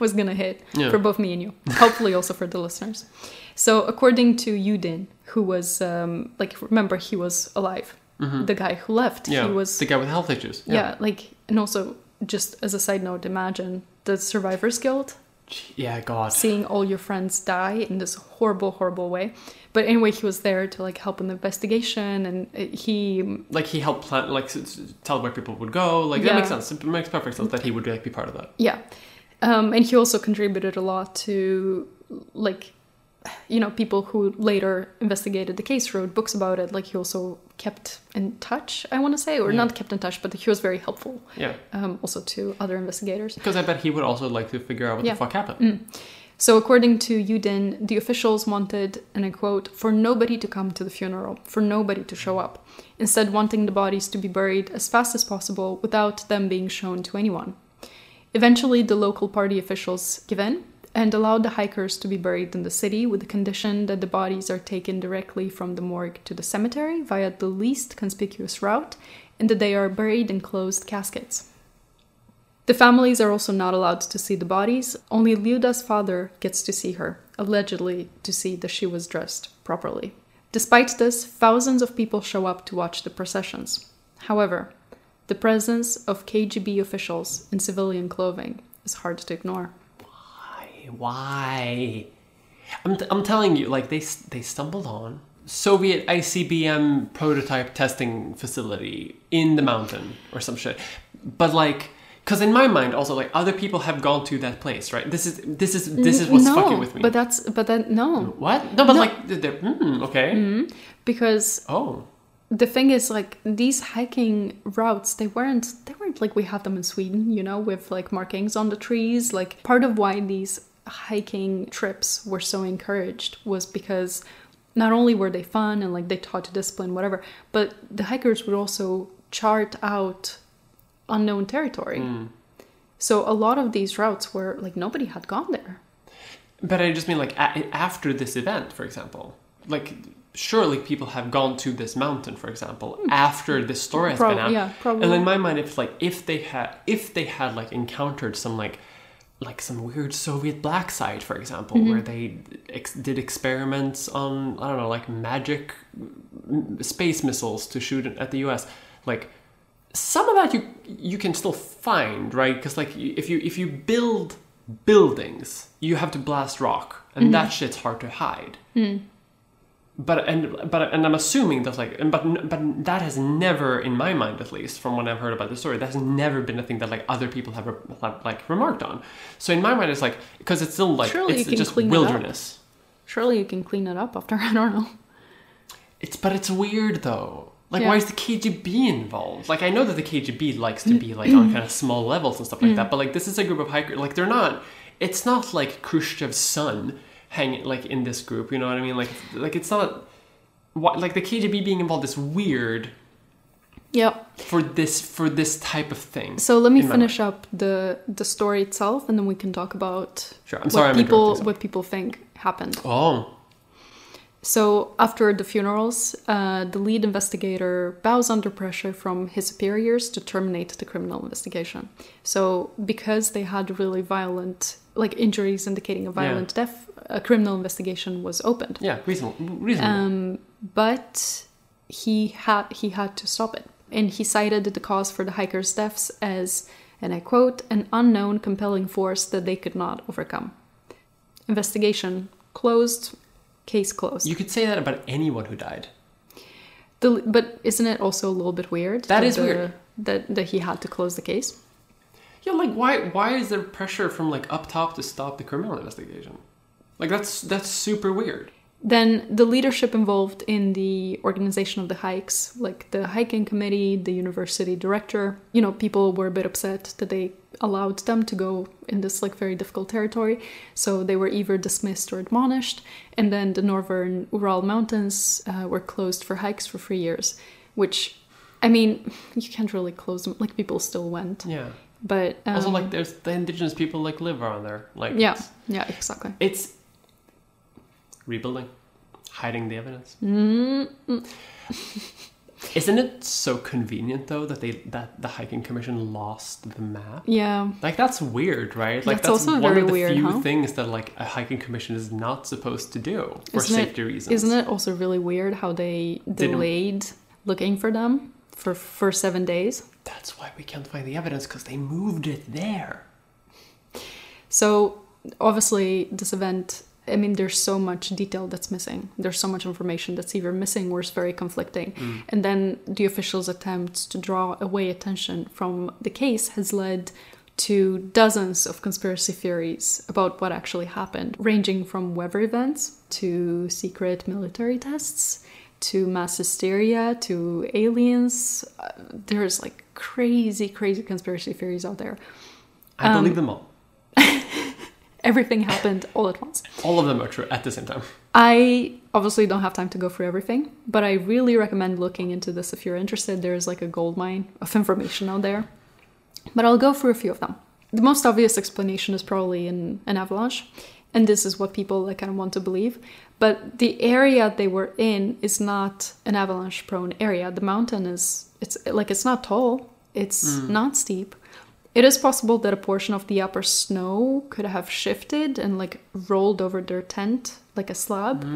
was gonna hit for both me and you, hopefully also for the listeners. So according to Yudin, who was remember, he was alive, mm-hmm. the guy who left, he was the guy with health issues, and also just as a side note, imagine the Survivors Guild, god, seeing all your friends die in this horrible way. But anyway, he was there to like help in the investigation, and he helped plan, like tell where people would go, like that makes sense. It makes perfect sense that he would like be part of that. And he also contributed a lot to, like, people who later investigated the case, wrote books about it. Like, he also kept in touch, I want to say, or not kept in touch, but he was very helpful. Yeah. Also to other investigators. Because I bet he would also like to figure out what the fuck happened. Mm. So according to Yudin, the officials wanted, and I quote, for nobody to come to the funeral, for nobody to show up, instead wanting the bodies to be buried as fast as possible without them being shown to anyone. Eventually, the local party officials give in and allowed the hikers to be buried in the city, with the condition that the bodies are taken directly from the morgue to the cemetery via the least conspicuous route and that they are buried in closed caskets. The families are also not allowed to see the bodies, only Lyuda's father gets to see her, allegedly to see that she was dressed properly. Despite this, thousands of people show up to watch the processions. However, the presence of KGB officials in civilian clothing is hard to ignore. Why? I'm telling you, like, they stumbled on Soviet ICBM prototype testing facility in the mountain or some shit. But like, because in my mind also, like, other people have gone to that place, right? This is what's fucking with me. Because the thing is, like, these hiking routes, they weren't like we have them in Sweden, you know, with like markings on the trees. Like, part of why these hiking trips were so encouraged was because not only were they fun and like they taught discipline, whatever, but the hikers would also chart out unknown territory. So a lot of these routes were like nobody had gone there. But I just mean, like, after this event, for example, like, surely people have gone to this mountain, for example, after this story has been out. Yeah, probably. And in my mind, if they had like encountered some like some weird Soviet black site, for example, where they did experiments on, I don't know, like magic space missiles to shoot at the US, like, some of that you can still find, right? Because like if you build buildings, you have to blast rock, and that shit's hard to hide. But I'm assuming that but that has never, in my mind at least, from when I've heard about the story, that's never been a thing that like other people have like remarked on. So in my mind, it's like, because it's still like, surely it's just wilderness. Surely you can clean it up after, I don't know. It's weird though. Like, why is the KGB involved? Like, I know that the KGB likes to be like on kind of small levels and stuff like that, but like this is a group of hikers. Like, they're not. It's not like Khrushchev's son hanging like in this group. You know what I mean? Like it's not. Like, the KGB being involved is weird. Yep. For this type of thing. So let me finish up the story itself, and then we can talk about what people think happened. Oh. So after the funerals, the lead investigator bows under pressure from his superiors to terminate the criminal investigation. So because they had really violent, like, injuries indicating a violent death, a criminal investigation was opened. Yeah, reasonable. But he had to stop it. And he cited the cause for the hikers' deaths as, and I quote, an unknown compelling force that they could not overcome. Investigation closed. Case closed. You could say that about anyone who died. But isn't it also a little bit weird? That is weird. That he had to close the case? Yeah, like, why is there pressure from, like, up top to stop the criminal investigation? Like, that's super weird. Then the leadership involved in the organization of the hikes, like the hiking committee, the university director, you know, people were a bit upset that they allowed them to go in this, like, very difficult territory. So they were either dismissed or admonished. And then the northern Ural Mountains were closed for hikes for 3 years, which, I mean, you can't really close them. Like, people still went. Yeah. But also, like, there's the indigenous people, like, live around there. Like, yeah. Yeah, exactly. It's rebuilding, hiding the evidence. Isn't it so convenient though that the hiking commission lost the map? Yeah, like, that's weird, right? Like, that's also one of the weird, few things that like a hiking commission is not supposed to do for safety reasons. Isn't it also really weird how they delayed looking for them for 7 days? That's why we can't find the evidence, because they moved it there. So obviously this event, I mean, there's so much detail that's missing. There's so much information that's either missing or is very conflicting. And then the officials' attempts to draw away attention from the case has led to dozens of conspiracy theories about what actually happened, ranging from weather events to secret military tests to mass hysteria to aliens. There's like crazy conspiracy theories out there. I believe them all. Everything happened all at once. All of them are true at the same time. I obviously don't have time to go through everything, but I really recommend looking into this if you're interested. There's like a goldmine of information out there. But I'll go through a few of them. The most obvious explanation is probably an avalanche. And this is what people like, kind of want to believe. But the area they were in is not an avalanche-prone area. The mountain is, it's not tall. It's not steep. It is possible that a portion of the upper snow could have shifted and like rolled over their tent like a slab.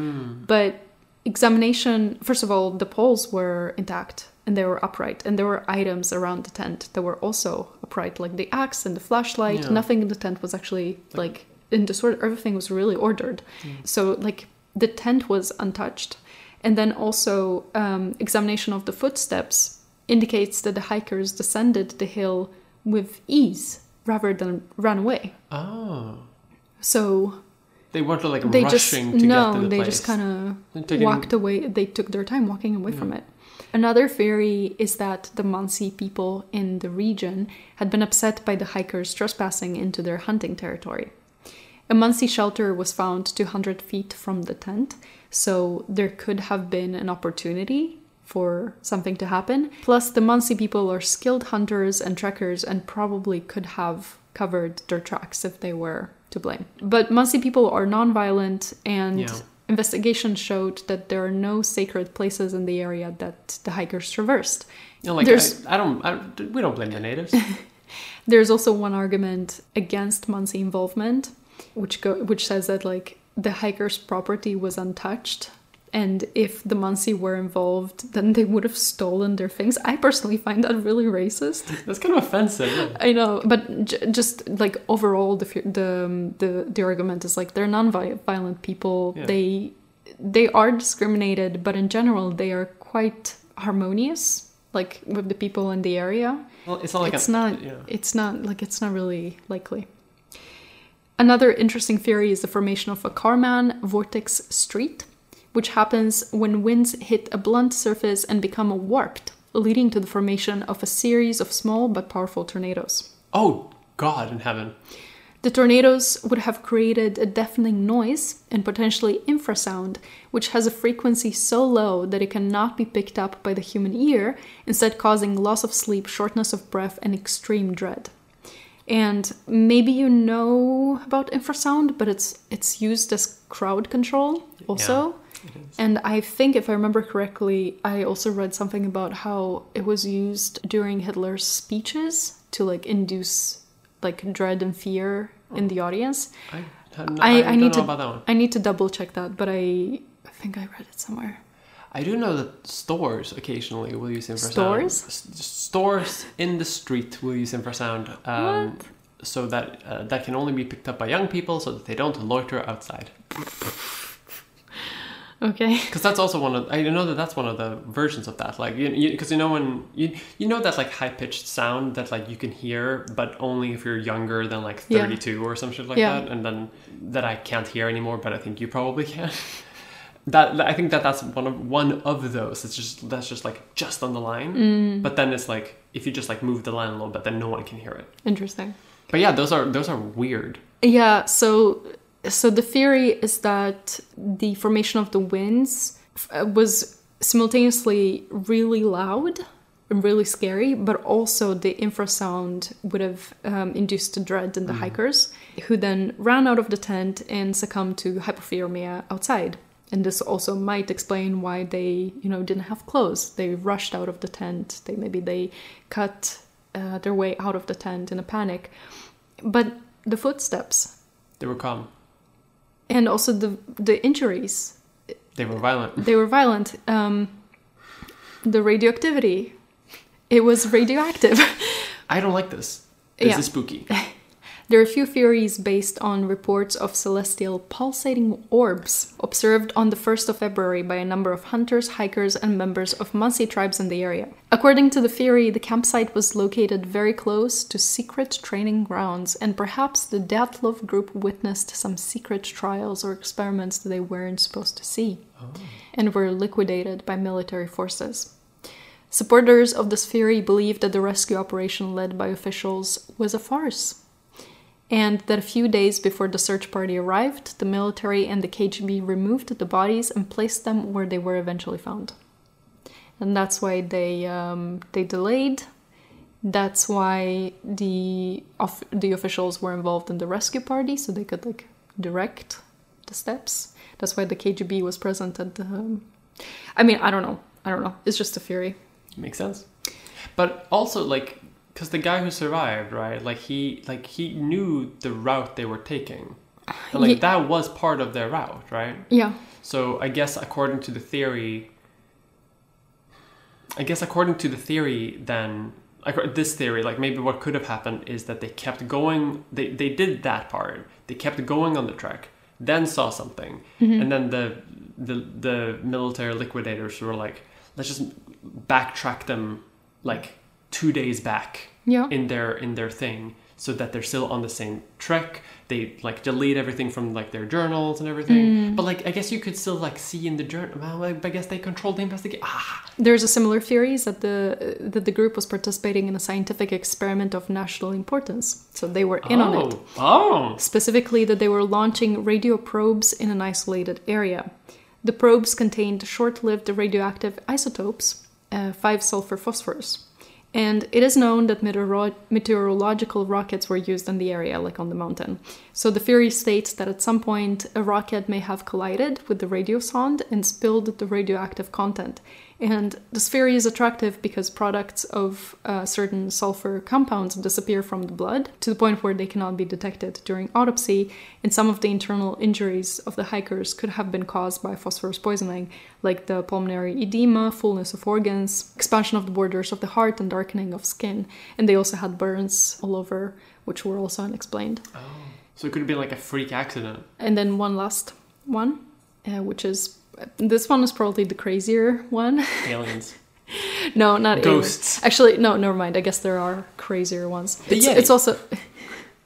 But examination, first of all, the poles were intact and they were upright. And there were items around the tent that were also upright, like the axe and the flashlight. Yeah. Nothing in the tent was actually like in disorder. Everything was really ordered. So like the tent was untouched. And then also examination of the footsteps indicates that the hikers descended the hill with ease rather than run away. Oh. So they weren't like rushing to get to the place. No, they just kind of walked away. They took their time walking away from it. Another theory is that the Mansi people in the region had been upset by the hikers trespassing into their hunting territory. A Mansi shelter was found 200 feet from the tent, so there could have been an opportunity for something to happen. Plus, the Mansi people are skilled hunters and trekkers and probably could have covered their tracks if they were to blame. But Mansi people are non-violent, and investigation showed that there are no sacred places in the area that the hikers traversed. You know, like, we don't blame the natives. There's also one argument against Mansi involvement, which says that like the hikers' property was untouched. And if the Mansi were involved, then they would have stolen their things. I personally find that really racist. That's kind of offensive. Yeah. I know, but just like overall, the argument is like they're non-violent people. Yeah. They are discriminated, but in general, they are quite harmonious, like with the people in the area. Well, it's not really likely. Another interesting theory is the formation of a Kármán vortex street, which happens when winds hit a blunt surface and become warped, leading to the formation of a series of small but powerful tornadoes. Oh, God in heaven. The tornadoes would have created a deafening noise and potentially infrasound, which has a frequency so low that it cannot be picked up by the human ear, instead causing loss of sleep, shortness of breath, and extreme dread. And maybe you know about infrasound, but it's used as crowd control also. Yeah. And I think, if I remember correctly, I also read something about how it was used during Hitler's speeches to like induce like dread and fear in the audience. I don't know about that one. I need to double check that, but I think I read it somewhere. I do know that stores occasionally will use infrasound. Stores in the street will use infrasound. What? So that that can only be picked up by young people, so that they don't loiter outside. Okay. Because that's also I know that that's one of the versions of that. Like, because you know that like high pitched sound that like you can hear, but only if you're younger than like 32 or some shit like that, and then that I can't hear anymore, but I think you probably can. That I think that's one of those. It's just that's just on the line. But then it's like if you just like move the line a little bit, then no one can hear it. Interesting. But yeah, those are weird. Yeah. So the theory is that the formation of the winds was simultaneously really loud and really scary, but also the infrasound would have induced dread in the hikers, who then ran out of the tent and succumbed to hypothermia outside. And this also might explain why they, didn't have clothes. They rushed out of the tent. Maybe they cut their way out of the tent in a panic. But the footsteps, they were calm. And also the injuries. They were violent. The radioactivity. It was radioactive. I don't like this. This is spooky. There are a few theories based on reports of celestial pulsating orbs observed on the 1st of February by a number of hunters, hikers, and members of Mansi tribes in the area. According to the theory, the campsite was located very close to secret training grounds, and perhaps the Dyatlov group witnessed some secret trials or experiments that they weren't supposed to see, and were liquidated by military forces. Supporters of this theory believe that the rescue operation led by officials was a farce, and that a few days before the search party arrived, the military and the KGB removed the bodies and placed them where they were eventually found. And that's why they delayed. That's why the officials were involved in the rescue party, so they could like direct the steps. That's why the KGB was present at the... I mean, I don't know. It's just a theory. Makes sense. But also, like, because the guy who survived, right, he knew the route they were taking. And, that was part of their route, right? Yeah. So I guess according to the theory, then... This theory, maybe what could have happened is that they kept going. They did that part. They kept going on the track, then saw something, mm-hmm. and then the military liquidators were like, let's just backtrack them 2 days back in their thing, so that they're still on the same trek. They delete everything from their journals and everything. Mm. But I guess you could still see in the journal. Well, I guess they controlled the investigation. There's a similar theory that the group was participating in a scientific experiment of national importance. So they were in on it. Oh. Specifically, that they were launching radio probes in an isolated area. The probes contained short-lived radioactive isotopes, 5 sulfur phosphorus. And it is known that meteorological rockets were used in the area, on the mountain. So the theory states that at some point, a rocket may have collided with the radio sond and spilled the radioactive content. And this theory is attractive because products of certain sulfur compounds disappear from the blood to the point where they cannot be detected during autopsy. And some of the internal injuries of the hikers could have been caused by phosphorus poisoning, like the pulmonary edema, fullness of organs, expansion of the borders of the heart, and darkening of skin. And they also had burns all over, which were also unexplained. Oh, so it could have been a freak accident. And then one last one, which is... This one is probably the crazier one. Aliens. No, not ghosts. Aliens. Actually, no, never mind. I guess there are crazier ones. It's also...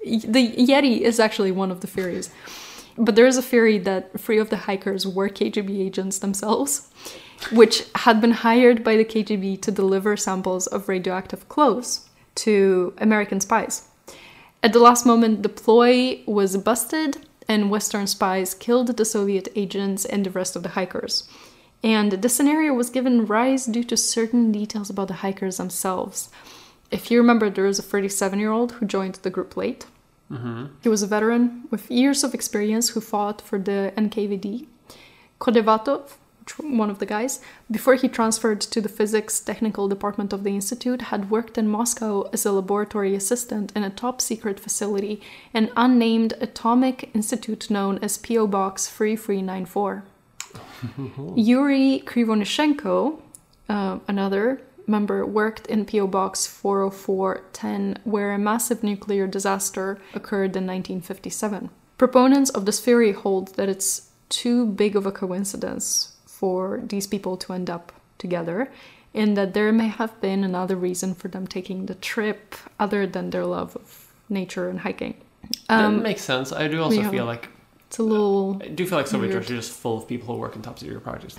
The Yeti is actually one of the theories. But there is a theory that 3 of the hikers were KGB agents themselves, which had been hired by the KGB to deliver samples of radioactive clothes to American spies. At the last moment, the ploy was busted, and Western spies killed the Soviet agents and the rest of the hikers. And this scenario was given rise due to certain details about the hikers themselves. If you remember, there is a 37-year-old who joined the group late. Mm-hmm. He was a veteran with years of experience who fought for the NKVD. Kolovatov, one of the guys, before he transferred to the physics technical department of the institute, had worked in Moscow as a laboratory assistant in a top-secret facility, an unnamed atomic institute known as P.O. Box 3394. Yuri Krivonishenko, another member, worked in P.O. Box 40410, where a massive nuclear disaster occurred in 1957. Proponents of this theory hold that it's too big of a coincidence for these people to end up together, and that there may have been another reason for them taking the trip other than their love of nature and hiking. That makes sense. I do also feel like... It's a little... I do feel like Soviet Russia is just full of people who work in top-secret projects.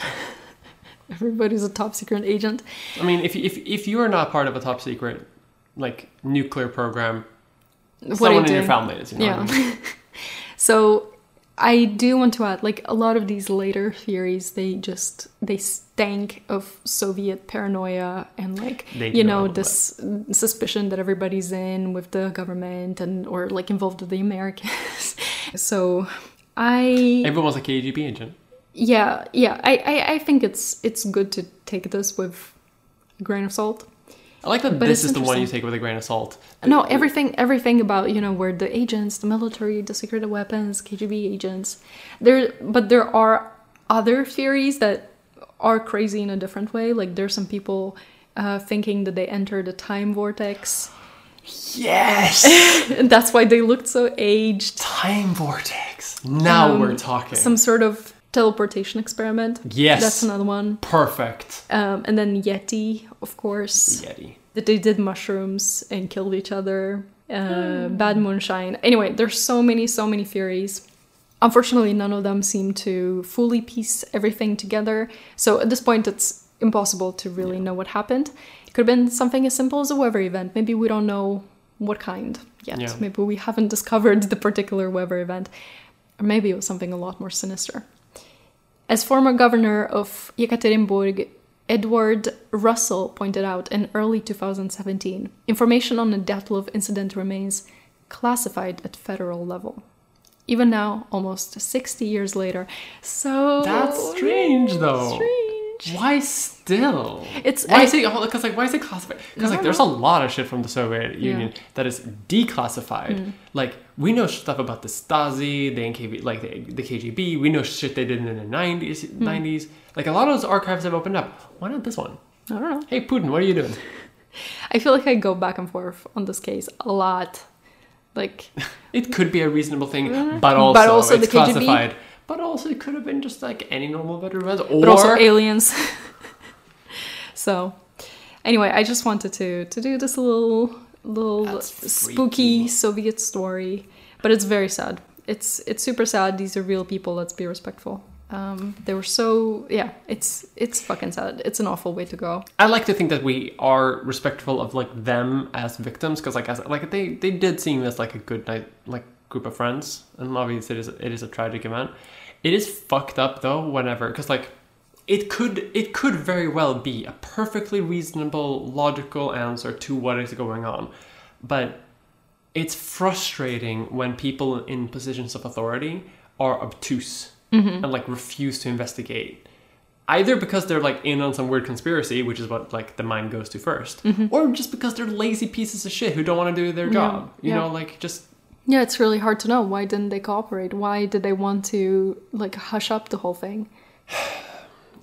Everybody's a top-secret agent. I mean, if you are not part of a top-secret, nuclear program, what someone in your family is, what I mean? So... I do want to add, a lot of these later theories, they stank of Soviet paranoia and, this suspicion that everybody's in with the government and or involved with the Americans. So everyone's a KGB agent. Yeah, yeah. I think it's good to take this with a grain of salt. I like that, but this is the one you take with a grain of salt. No, everything about, where the agents, the military, the secret weapons, KGB agents. But there are other theories that are crazy in a different way. There's some people thinking that they entered a time vortex. Yes! And that's why they looked so aged. Time vortex. Now we're talking. Some sort of teleportation experiment. Yes. That's another one. Perfect. And then Yeti, of course. Yeti. That they did mushrooms and killed each other. Bad moonshine. Anyway, there's so many theories. Unfortunately, none of them seem to fully piece everything together. So at this point, it's impossible to really know what happened. It could have been something as simple as a weather event. Maybe we don't know what kind yet. Yeah. Maybe we haven't discovered the particular weather event. Or maybe it was something a lot more sinister. As former governor of Yekaterinburg, Edward Russell pointed out in early 2017, information on the Dyatlov incident remains classified at federal level. even now, almost 60 years later. So that's strange, though. Strange. Why still? It's why is it classified? Because there's a lot of shit from the Soviet Union that is declassified. Like, we know stuff about the Stasi, the NKV, like the KGB. We know shit they did in the 90s. Like, a lot of those archives have opened up. Why not this one? I don't know. Hey, Putin, what are you doing? I feel like I go back and forth on this case a lot. Like, it could be a reasonable thing, but also it's the KGB. Classified. But also, it could have been just like any normal veteran, or but also aliens. So, anyway, I just wanted to do this little spooky Soviet story, but it's very sad. It's super sad. These are real people. Let's be respectful. They were so... Yeah, it's fucking sad. It's an awful way to go. I like to think that we are respectful of, like, them as victims, because, like, they did seem as, like, a good, like, group of friends. And obviously it is a tragic event. It is fucked up, though, whenever... Because, like, it could very well be a perfectly reasonable, logical answer to what is going on. But it's frustrating when people in positions of authority are obtuse. Mm-hmm. And, like, refuse to investigate, either because they're, like, in on some weird conspiracy, which is what, like, the mind goes to first, or just because they're lazy pieces of shit who don't want to do their job. You know, it's really hard to know. Why didn't they cooperate? Why did they want to, like, hush up the whole thing?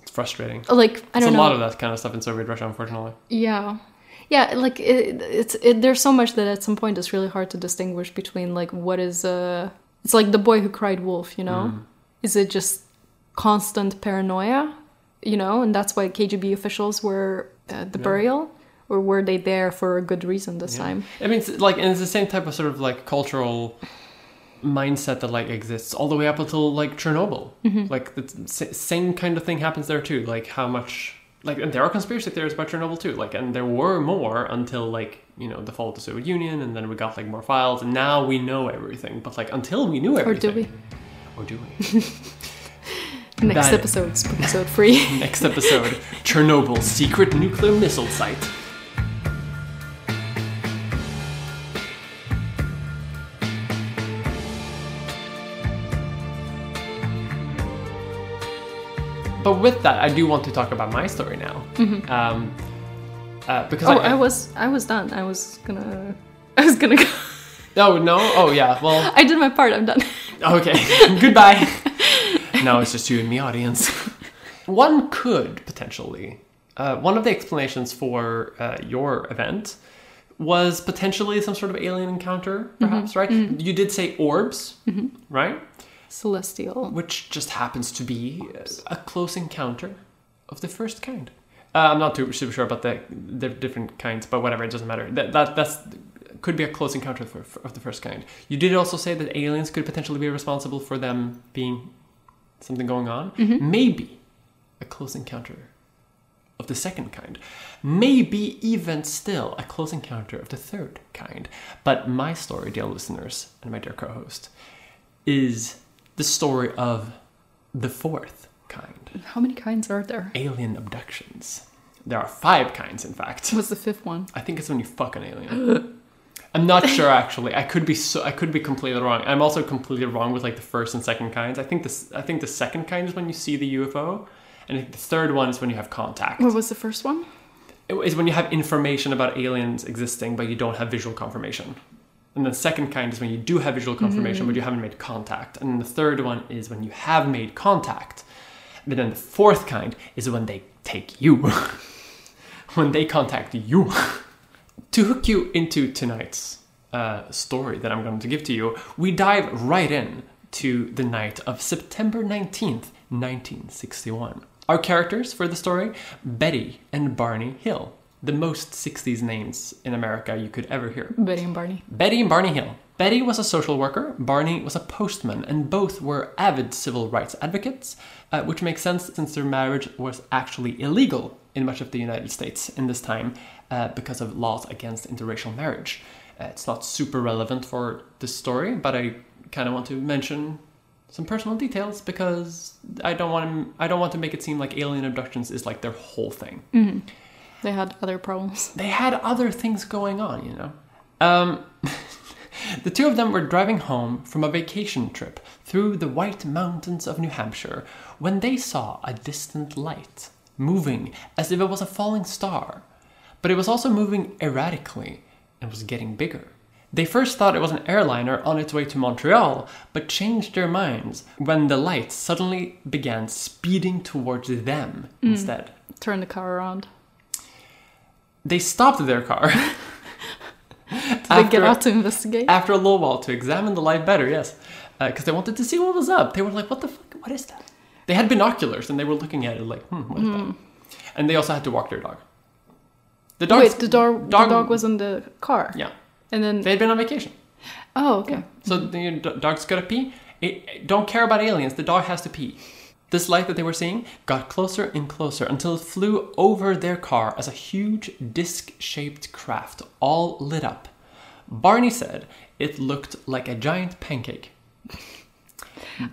It's frustrating. Like, I don't know. A lot of that kind of stuff in Soviet Russia, unfortunately. Yeah. Yeah, like, there's so much that at some point it's really hard to distinguish between, like, what is it's like the boy who cried wolf, you know? Mm. Is it just constant paranoia, you know? And that's why KGB officials were at the burial? Or were they there for a good reason this time? I mean, it's the same type of sort of, like, cultural mindset that, like, exists all the way up until, like, Chernobyl. Mm-hmm. Like, the same kind of thing happens there, too. Like, how much... Like, and there are conspiracy theories about Chernobyl, too. Like, and there were more until, like, you know, the fall of the Soviet Union, and then we got, like, more files, and now we know everything. But, like, until we knew everything... Or do we? Next episode, SpookySode free. Next episode, Chernobyl secret nuclear missile site. But with that, I do want to talk about my story now, because I was done. I was gonna go. Oh, no? Oh, yeah. Well, I did my part. I'm done. Okay. Goodbye. Now it's just you and me, audience. One could, potentially... one of the explanations for your event was potentially some sort of alien encounter, perhaps, right? Mm-hmm. You did say orbs, right? Celestial. Which just happens to be a close encounter of the first kind. I'm not too super sure about the different kinds, but whatever, it doesn't matter. That's... could be a close encounter of the first kind. You did also say that aliens could potentially be responsible for them being something going on. Mm-hmm. Maybe a close encounter of the second kind. Maybe even still a close encounter of the third kind. But my story, dear listeners, and my dear co-host, is the story of the fourth kind. How many kinds are there? Alien abductions. There are 5 kinds, in fact. What's the 5th one? I think it's when you fuck an alien. I'm not sure, actually. I could be completely wrong. I'm also completely wrong with, like, the first and second kinds. I think the second kind is when you see the UFO, and the third one is when you have contact. What was the first one? It's when you have information about aliens existing, but you don't have visual confirmation. And the second kind is when you do have visual confirmation, but you haven't made contact. And the third one is when you have made contact. But then the fourth kind is when they take you. When they contact you. To hook you into tonight's story that I'm going to give to you, we dive right in to the night of September 19th, 1961. Our characters for the story, Betty and Barney Hill, the most 60s names in America you could ever hear. Betty and Barney. Betty and Barney Hill. Betty was a social worker, Barney was a postman, and both were avid civil rights advocates, which makes sense since their marriage was actually illegal in much of the United States in this time. Because of laws against interracial marriage. It's not super relevant for this story, but I kind of want to mention some personal details because I don't want to make it seem like alien abductions is, like, their whole thing. Mm-hmm. They had other problems. They had other things going on, you know. The two of them were driving home from a vacation trip through the White Mountains of New Hampshire when they saw a distant light, moving as if it was a falling star. But it was also moving erratically and was getting bigger. They first thought it was an airliner on its way to Montreal, but changed their minds when the light suddenly began speeding towards them instead. Turn the car around. They stopped their car. Did they get out to investigate? After a little while, to examine the light better, yes. Because they wanted to see what was up. They were like, what the fuck? What is that? They had binoculars and they were looking at it like, what is that? And they also had to walk their dog. The dog was in the car? Yeah. And then they'd been on vacation. Oh, okay. Yeah. So the dog's gotta pee. It don't care about aliens. The dog has to pee. This light that they were seeing got closer and closer until it flew over their car as a huge disc-shaped craft, all lit up. Barney said it looked like a giant pancake.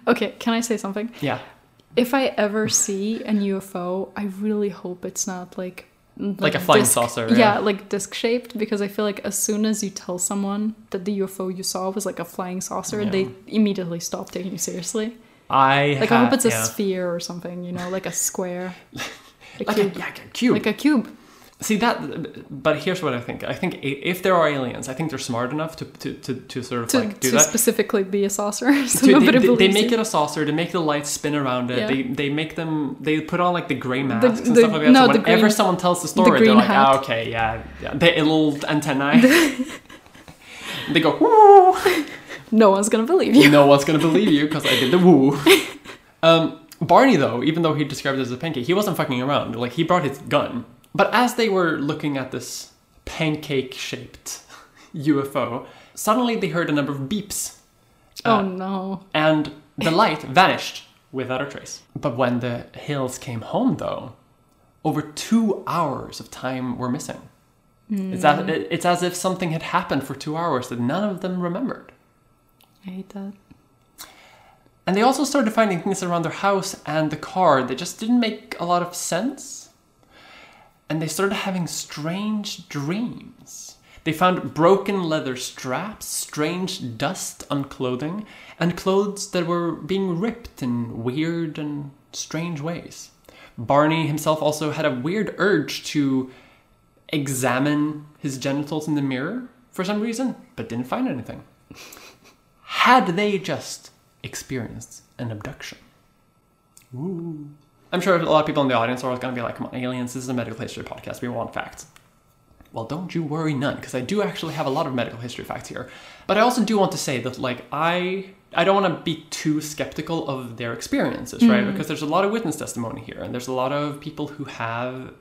Okay, can I say something? Yeah. If I ever see a UFO, I really hope it's not like a flying saucer. Yeah, like disc-shaped, because I feel like as soon as you tell someone that the UFO you saw was like a flying saucer, they immediately stop taking you seriously. I hope it's a sphere or something, you know, like a square. Like a cube. Like a cube. See that, but here's what I think. I think if there are aliens, I think they're smart enough to specifically be a saucer. They make it a saucer. They make the lights spin around it. Yeah. They make them. They put on like the gray masks and stuff like that. So whenever someone tells the story, they're like, oh, okay, yeah. They little antennae. They go woo. No one's gonna believe you. No one's gonna believe you because I did the woo. Barney though, even though he described it as a pancake, he wasn't fucking around. Like he brought his gun. But as they were looking at this pancake-shaped UFO, suddenly they heard a number of beeps. Oh, no. And the light vanished without a trace. But when the Hills came home, though, over 2 hours of time were missing. Mm. It's as if something had happened for 2 hours that none of them remembered. I hate that. And they also started finding things around their house and the car that just didn't make a lot of sense. And they started having strange dreams. They found broken leather straps, strange dust on clothing, and clothes that were being ripped in weird and strange ways. Barney himself also had a weird urge to examine his genitals in the mirror for some reason, but didn't find anything. Had they just experienced an abduction? Ooh. I'm sure a lot of people in the audience are going to be like, come on, aliens, this is a medical history podcast. We want facts. Well, don't you worry none, because I do actually have a lot of medical history facts here. But I also do want to say that, like, I don't want to be too skeptical of their experiences, right? Because there's a lot of witness testimony here, and there's a lot of people who have,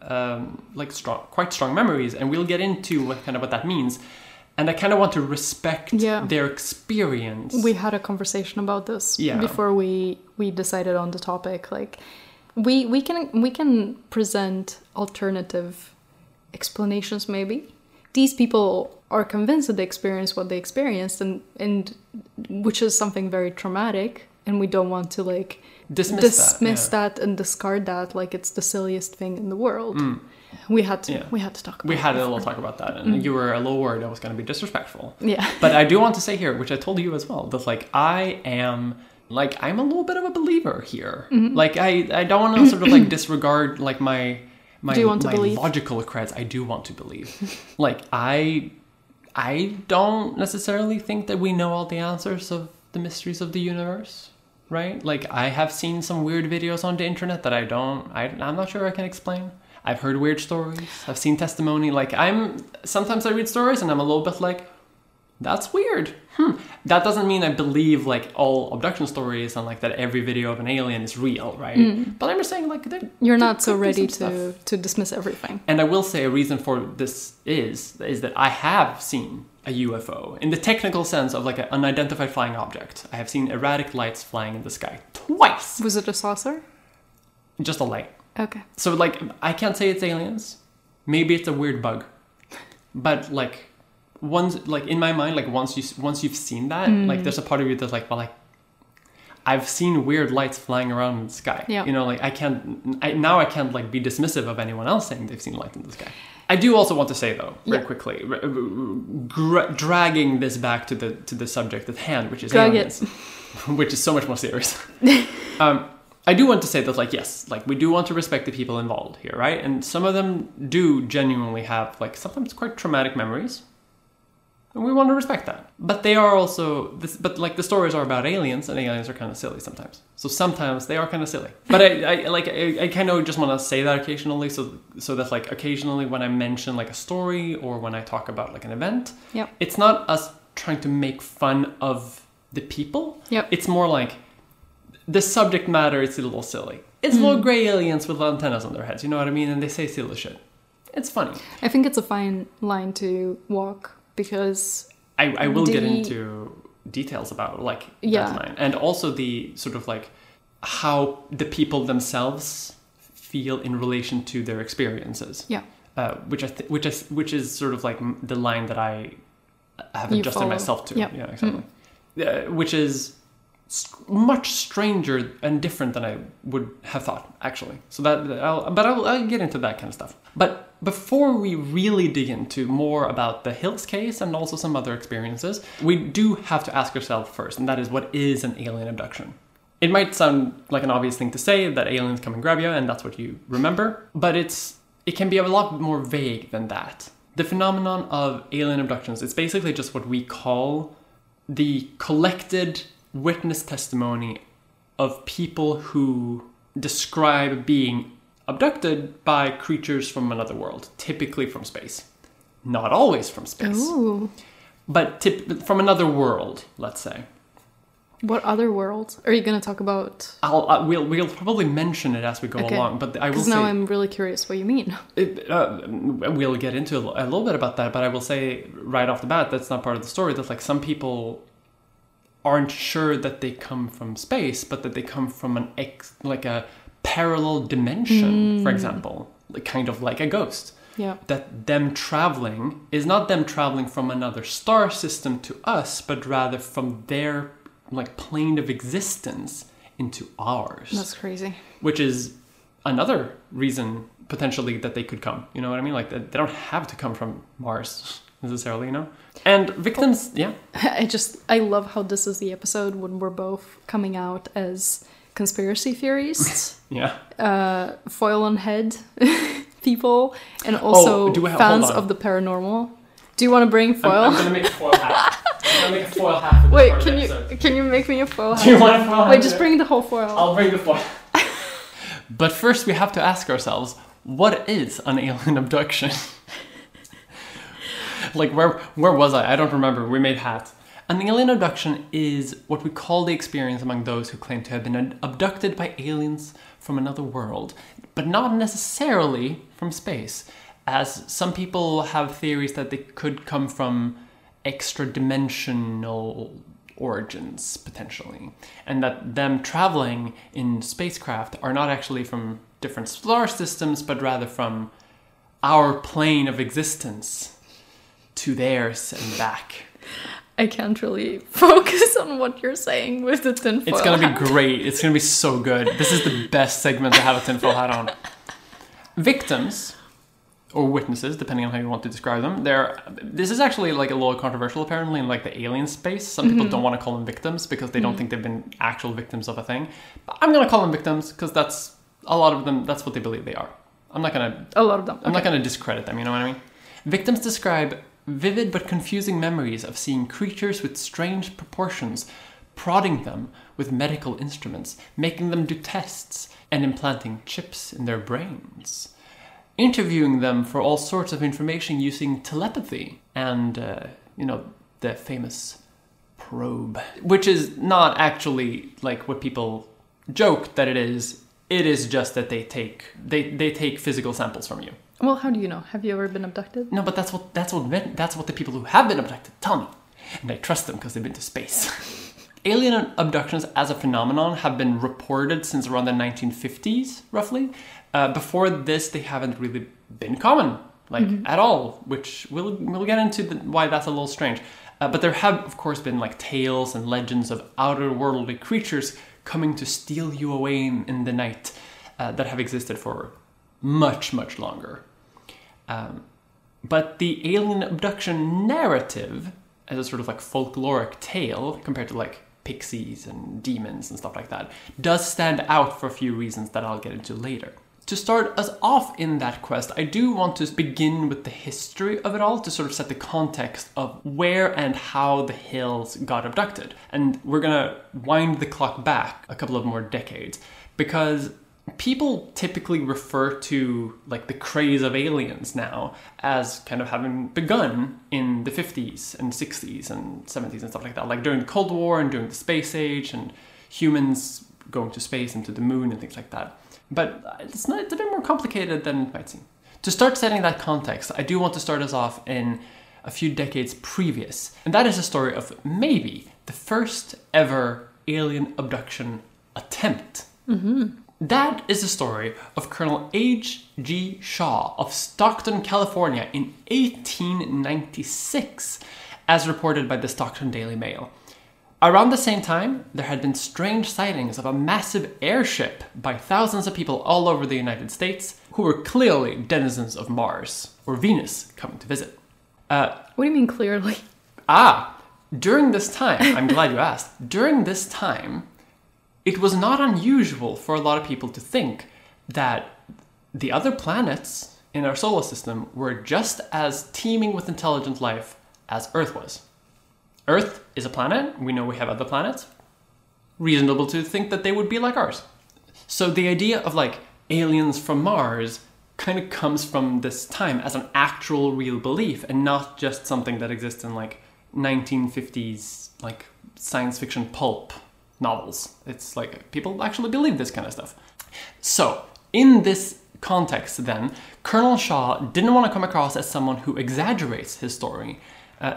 quite strong memories, and we'll get into what that means. And I kind of want to respect their experience. We had a conversation about this before we decided on the topic, like... We can present alternative explanations, maybe. These people are convinced that they experienced what they experienced, and which is something very traumatic, and we don't want to dismiss that and discard that like it's the silliest thing in the world. Mm. We had to talk about that. We had a little talk about that, and you were a little worried I was going to be disrespectful. Yeah. But I do want to say here, which I told you as well, that I'm a little bit of a believer here. Mm-hmm. Like, I don't want to sort of, disregard, my logical creds. I do want to believe. I don't necessarily think that we know all the answers of the mysteries of the universe, right? Like, I have seen some weird videos on the internet that I'm not sure I can explain. I've heard weird stories. I've seen testimony. Sometimes I read stories and I'm a little bit like... That's weird. That doesn't mean I believe all abduction stories and that every video of an alien is real, right? But I'm just saying you're not so ready to dismiss everything. And I will say a reason for this is that I have seen a UFO in the technical sense of an unidentified flying object. I have seen erratic lights flying in the sky twice. Was it a saucer? Just a light. Okay. So I can't say it's aliens. Maybe it's a weird bug, but in my mind, once you've seen that, there's a part of you that's I've seen weird lights flying around in the sky. Yeah. You know, I can't be dismissive of anyone else saying they've seen lights in the sky. I do also want to say, though, very quickly, dragging this back to the subject at hand, which is aliens, which is so much more serious. I do want to say that, like, yes, like, we do want to respect the people involved here, right? And some of them do genuinely have, like, sometimes quite traumatic memories. And we want to respect that. But they are also... But, like, the stories are about aliens, and aliens are kind of silly sometimes. So sometimes they are kind of silly. But I kind of just want to say that occasionally, so that, like, occasionally when I mention, like, a story or when I talk about, like, an event, it's not us trying to make fun of the people. It's more like... The subject matter is a little silly. It's more gray aliens with antennas on their heads, you know what I mean? And they say silly shit. It's funny. I think it's a fine line to walk because... I will get into details about, like, that line. And also the sort of, like, how the people themselves feel in relation to their experiences. Yeah. Which is sort of, like, the line that I have adjusted myself to. Yep. Yeah, exactly. Which is... much stranger and different than I would have thought, actually. So I'll get into that kind of stuff. But before we really dig into more about the Hills case and also some other experiences, we do have to ask ourselves first, and that is, what is an alien abduction? It might sound like an obvious thing to say, that aliens come and grab you, and that's what you remember, but it can be a lot more vague than that. The phenomenon of alien abductions, it's basically just what we call the collected witness testimony of people who describe being abducted by creatures from another world, typically from space. Not always from space. Ooh. But from another world, let's say. What other world? Are you going to talk about? We'll probably mention it as we go along, but I will say... Because now I'm really curious what you mean. We'll get into a little bit about that, but I will say right off the bat, that's not part of the story. That's like some people... aren't sure that they come from space, but that they come from a parallel dimension, for example, like, kind of like a ghost. Yeah. That them traveling is not them traveling from another star system to us, but rather from their, like, plane of existence into ours. That's crazy. Which is another reason potentially that they could come. You know what I mean? Like, they don't have to come from Mars necessarily, you know? And victims, I love how this is the episode when we're both coming out as conspiracy theorists. Foil on head people, and also fans of the paranormal. Do you want to bring foil? I'm going to make a foil hat. I'm going to make a foil hat for this part of the episode. Wait, can you make me a foil hat? Do you want a foil hat? Wait, just bring the whole foil. I'll bring the foil. But first we have to ask ourselves, what is an alien abduction? Like, where was I? I don't remember. We made hats. An alien abduction is what we call the experience among those who claim to have been abducted by aliens from another world, but not necessarily from space, as some people have theories that they could come from extra-dimensional origins, potentially, and that them traveling in spacecraft are not actually from different star systems, but rather from our plane of existence. To theirs and back. I can't really focus on what you're saying with the tinfoil hat. It's going to be great. It's going to be so good. This is the best segment to have a tinfoil hat on. Victims, or witnesses, depending on how you want to describe them. This is actually, like, a little controversial, apparently, in, like, the alien space. Some people don't want to call them victims because they don't think they've been actual victims of a thing. But I'm going to call them victims because that's a lot of them. That's what they believe they are. I'm not going to... A lot of them. I'm not going to discredit them, you know what I mean? Victims describe... vivid but confusing memories of seeing creatures with strange proportions prodding them with medical instruments, making them do tests, and implanting chips in their brains, interviewing them for all sorts of information using telepathy and, the famous probe, which is not actually, like, what people joke that it is. It is just that they take physical samples from you. Well, how do you know? Have you ever been abducted? No, but that's what the people who have been abducted tell me. And I trust them because they've been to space. Alien abductions as a phenomenon have been reported since around the 1950s, roughly. Before this, they haven't really been common, like, at all, which we'll get into why that's a little strange. But there have, of course, been, like, tales and legends of outer-worldly creatures coming to steal you away in the night that have existed for much, much longer. But the alien abduction narrative, as a sort of like folkloric tale, compared to like pixies and demons and stuff like that, does stand out for a few reasons that I'll get into later. To start us off in that quest, I do want to begin with the history of it all to sort of set the context of where and how the Hills got abducted. And we're gonna wind the clock back a couple of more decades, because people typically refer to like the craze of aliens now as kind of having begun in the 50s and 60s and 70s and stuff like that, like during the Cold War and during the space age and humans going to space and to the moon and things like that. But it's a bit more complicated than it might seem. To start setting that context, I do want to start us off in a few decades previous. And that is the story of maybe the first ever alien abduction attempt. Mm-hmm. That is the story of Colonel H.G. Shaw of Stockton, California in 1896, as reported by the Stockton Daily Mail. Around the same time, there had been strange sightings of a massive airship by thousands of people all over the United States who were clearly denizens of Mars or Venus coming to visit. What do you mean clearly? During this time, I'm glad you asked, during this time, it was not unusual for a lot of people to think that the other planets in our solar system were just as teeming with intelligent life as Earth was. Earth is a planet. We know we have other planets. Reasonable to think that they would be like ours. So the idea of like aliens from Mars kind of comes from this time as an actual real belief and not just something that exists in like 1950s like science fiction pulp novels. It's like people actually believe this kind of stuff. So in this context then, Colonel Shaw didn't want to come across as someone who exaggerates his story,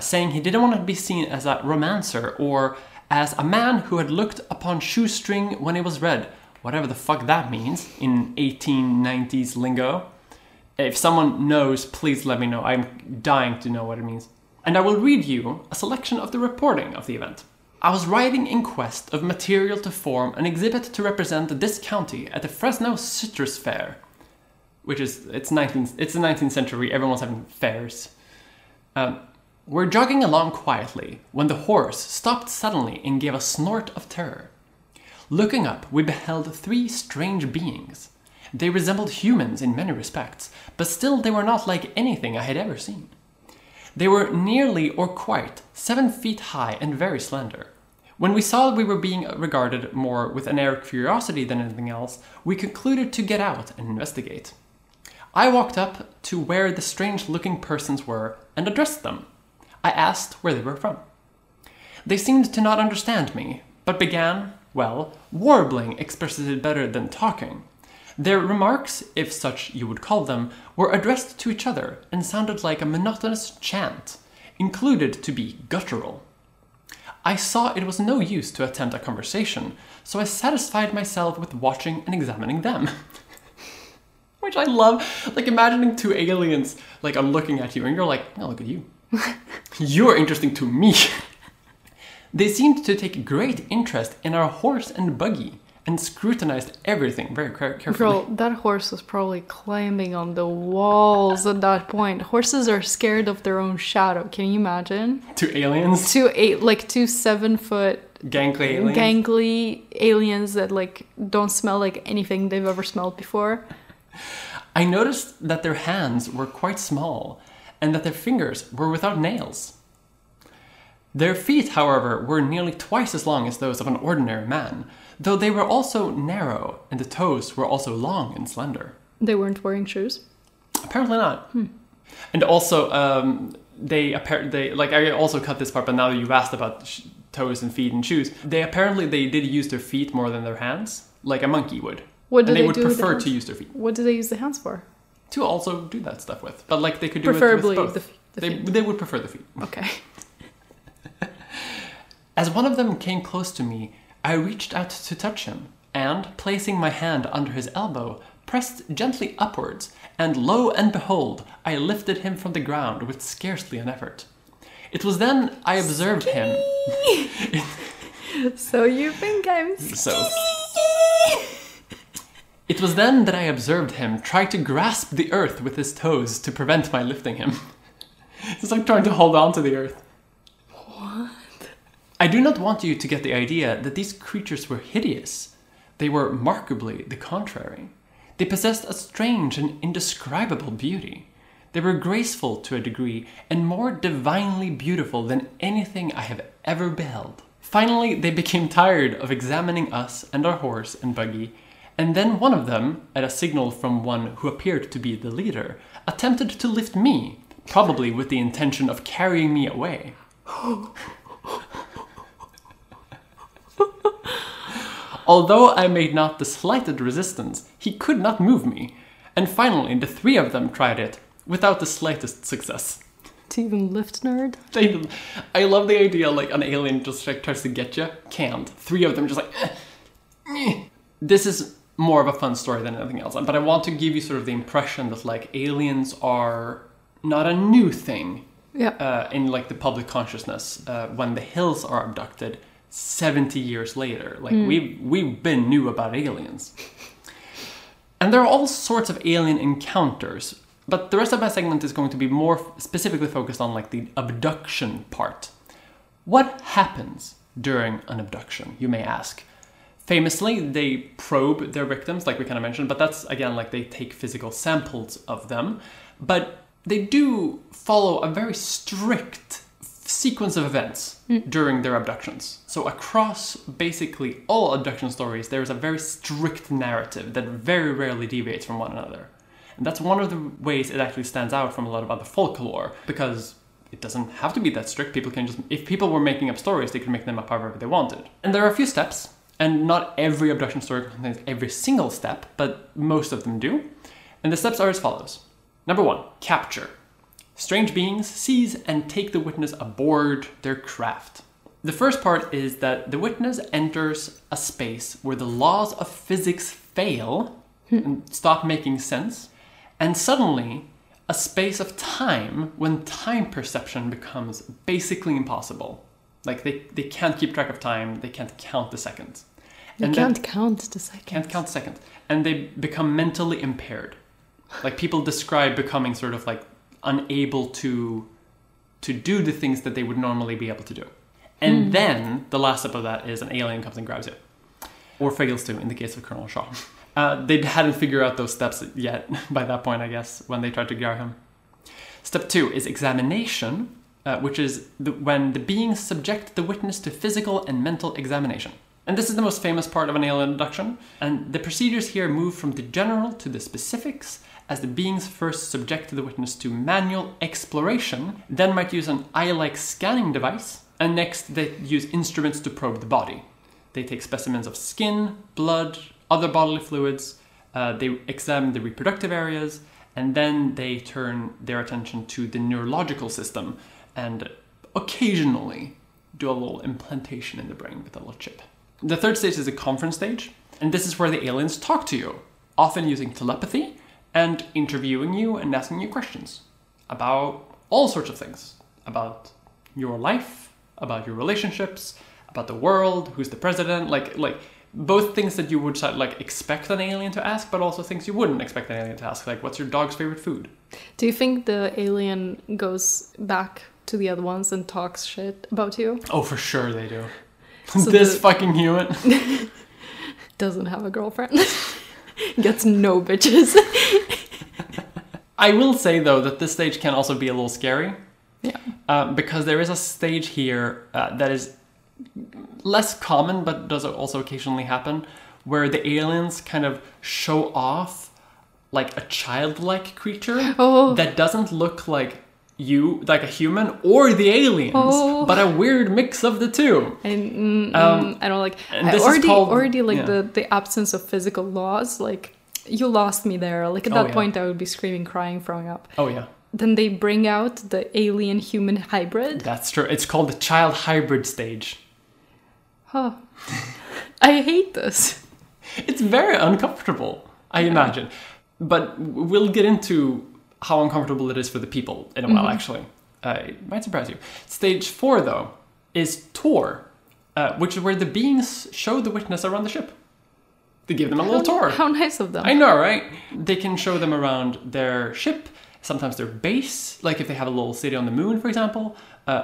saying he didn't want to be seen as a romancer or as a man who had looked upon shoestring when it was red. Whatever the fuck that means in 1890s lingo. If someone knows, please let me know. I'm dying to know what it means. And I will read you a selection of the reporting of the event. I was riding in quest of material to form an exhibit to represent this county at the Fresno Citrus Fair. Which is, it's the 19th century, everyone's having fairs. We're jogging along quietly when the horse stopped suddenly and gave a snort of terror. Looking up, we beheld three strange beings. They resembled humans in many respects, but still they were not like anything I had ever seen. They were nearly or quite 7 feet high and very slender. When we saw we were being regarded more with an air of curiosity than anything else, we concluded to get out and investigate. I walked up to where the strange-looking persons were and addressed them. I asked where they were from. They seemed to not understand me, but began, well, warbling expresses it better than talking. Their remarks, if such you would call them, were addressed to each other and sounded like a monotonous chant, included to be guttural. I saw it was no use to attempt a conversation, so I satisfied myself with watching and examining them. Which I love, like imagining two aliens like are looking at you and you're like, oh, look at you. You're interesting to me. They seemed to take great interest in our horse and buggy and scrutinized everything very carefully. Bro, that horse was probably climbing on the walls at that point. Horses are scared of their own shadow. Can you imagine? Two aliens? Two 7-foot gangly aliens that like don't smell like anything they've ever smelled before. I noticed that their hands were quite small and that their fingers were without nails. Their feet, however, were nearly twice as long as those of an ordinary man, though they were also narrow, and the toes were also long and slender. They weren't wearing shoes? Apparently not. And also, I also cut this part, but now that you've asked about toes and feet and shoes, they did use their feet more than their hands, like a monkey would. They would prefer to use their feet. What do they use the hands for? To also do that stuff with. But like they could do preferably it with both. They would prefer the feet. Okay. As one of them came close to me, I reached out to touch him and, placing my hand under his elbow, pressed gently upwards, and lo and behold, I lifted him from the ground with scarcely an effort. It was then I observed him. So you think I'm skinny? It was then that I observed him try to grasp the earth with his toes to prevent my lifting him. It's like trying to hold on to the earth. What? I do not want you to get the idea that these creatures were hideous. They were markedly the contrary. They possessed a strange and indescribable beauty. They were graceful to a degree and more divinely beautiful than anything I have ever beheld. Finally, they became tired of examining us and our horse and buggy, and then one of them, at a signal from one who appeared to be the leader, attempted to lift me, probably with the intention of carrying me away. Although I made not the slightest resistance, he could not move me, and finally the three of them tried it, without the slightest success. To even lift, nerd? I love the idea, like, an alien just, like, tries to get you. Can't. Three of them just like... This is more of a fun story than anything else, but I want to give you sort of the impression that, like, aliens are not a new thing in, like, the public consciousness. When the Hills are abducted 70 years later. Like, we've been new about aliens. And there are all sorts of alien encounters, but the rest of my segment is going to be more specifically focused on, like, the abduction part. What happens during an abduction, you may ask? Famously, they probe their victims, like we kind of mentioned, but that's, again, like, they take physical samples of them. But they do follow a very strict sequence of events during their abductions. So across basically all abduction stories, there is a very strict narrative that very rarely deviates from one another. And that's one of the ways it actually stands out from a lot of other folklore, because it doesn't have to be that strict. People can just, if people were making up stories, they could make them up however they wanted. And there are a few steps, and not every abduction story contains every single step, but most of them do. And the steps are as follows. Number one, capture. Strange beings seize and take the witness aboard their craft. The first part is that the witness enters a space where the laws of physics fail and stop making sense. And suddenly, a space of time when time perception becomes basically impossible. Like, they can't keep track of time, they can't count the seconds. Can't count seconds. And they become mentally impaired. Like, people describe becoming sort of, like, unable to do the things that they would normally be able to do. And then, the last step of that is an alien comes and grabs you. Or fails to, in the case of Colonel Shaw. They hadn't figured out those steps yet by that point, I guess, when they tried to grab him. Step two is examination, which is when the beings subject the witness to physical and mental examination. And this is the most famous part of an alien abduction. And the procedures here move from the general to the specifics, as the beings first subject the witness to manual exploration, then might use an eye-like scanning device, and next they use instruments to probe the body. They take specimens of skin, blood, other bodily fluids, they examine the reproductive areas, and then they turn their attention to the neurological system and occasionally do a little implantation in the brain with a little chip. The third stage is the conference stage, and this is where the aliens talk to you, often using telepathy and interviewing you and asking you questions about all sorts of things, about your life, about your relationships, about the world, who's the president, like both things that you would, like, expect an alien to ask, but also things you wouldn't expect an alien to ask, like, what's your dog's favorite food? Do you think the alien goes back to the other ones and talks shit about you? Oh, for sure they do. So this fucking human doesn't have a girlfriend. Gets no bitches. I will say, though, that this stage can also be a little scary. Yeah. Because there is a stage here that is less common, but does also occasionally happen, where the aliens kind of show off, like, a childlike creature that doesn't look like you, like a human, or the aliens, but a weird mix of the two. And I don't like. And this the absence of physical laws. Like, you lost me there. Like, at that point, I would be screaming, crying, throwing up. Oh yeah. Then they bring out the alien-human hybrid. That's true. It's called the child hybrid stage. Oh, I hate this. It's very uncomfortable, I imagine. But we'll get into how uncomfortable it is for the people in a while, actually. It might surprise you. Stage four, though, is tour, which is where the beings show the witness around the ship. They give them a little tour. How nice of them. I know, right? They can show them around their ship, sometimes their base, like if they have a little city on the moon, for example,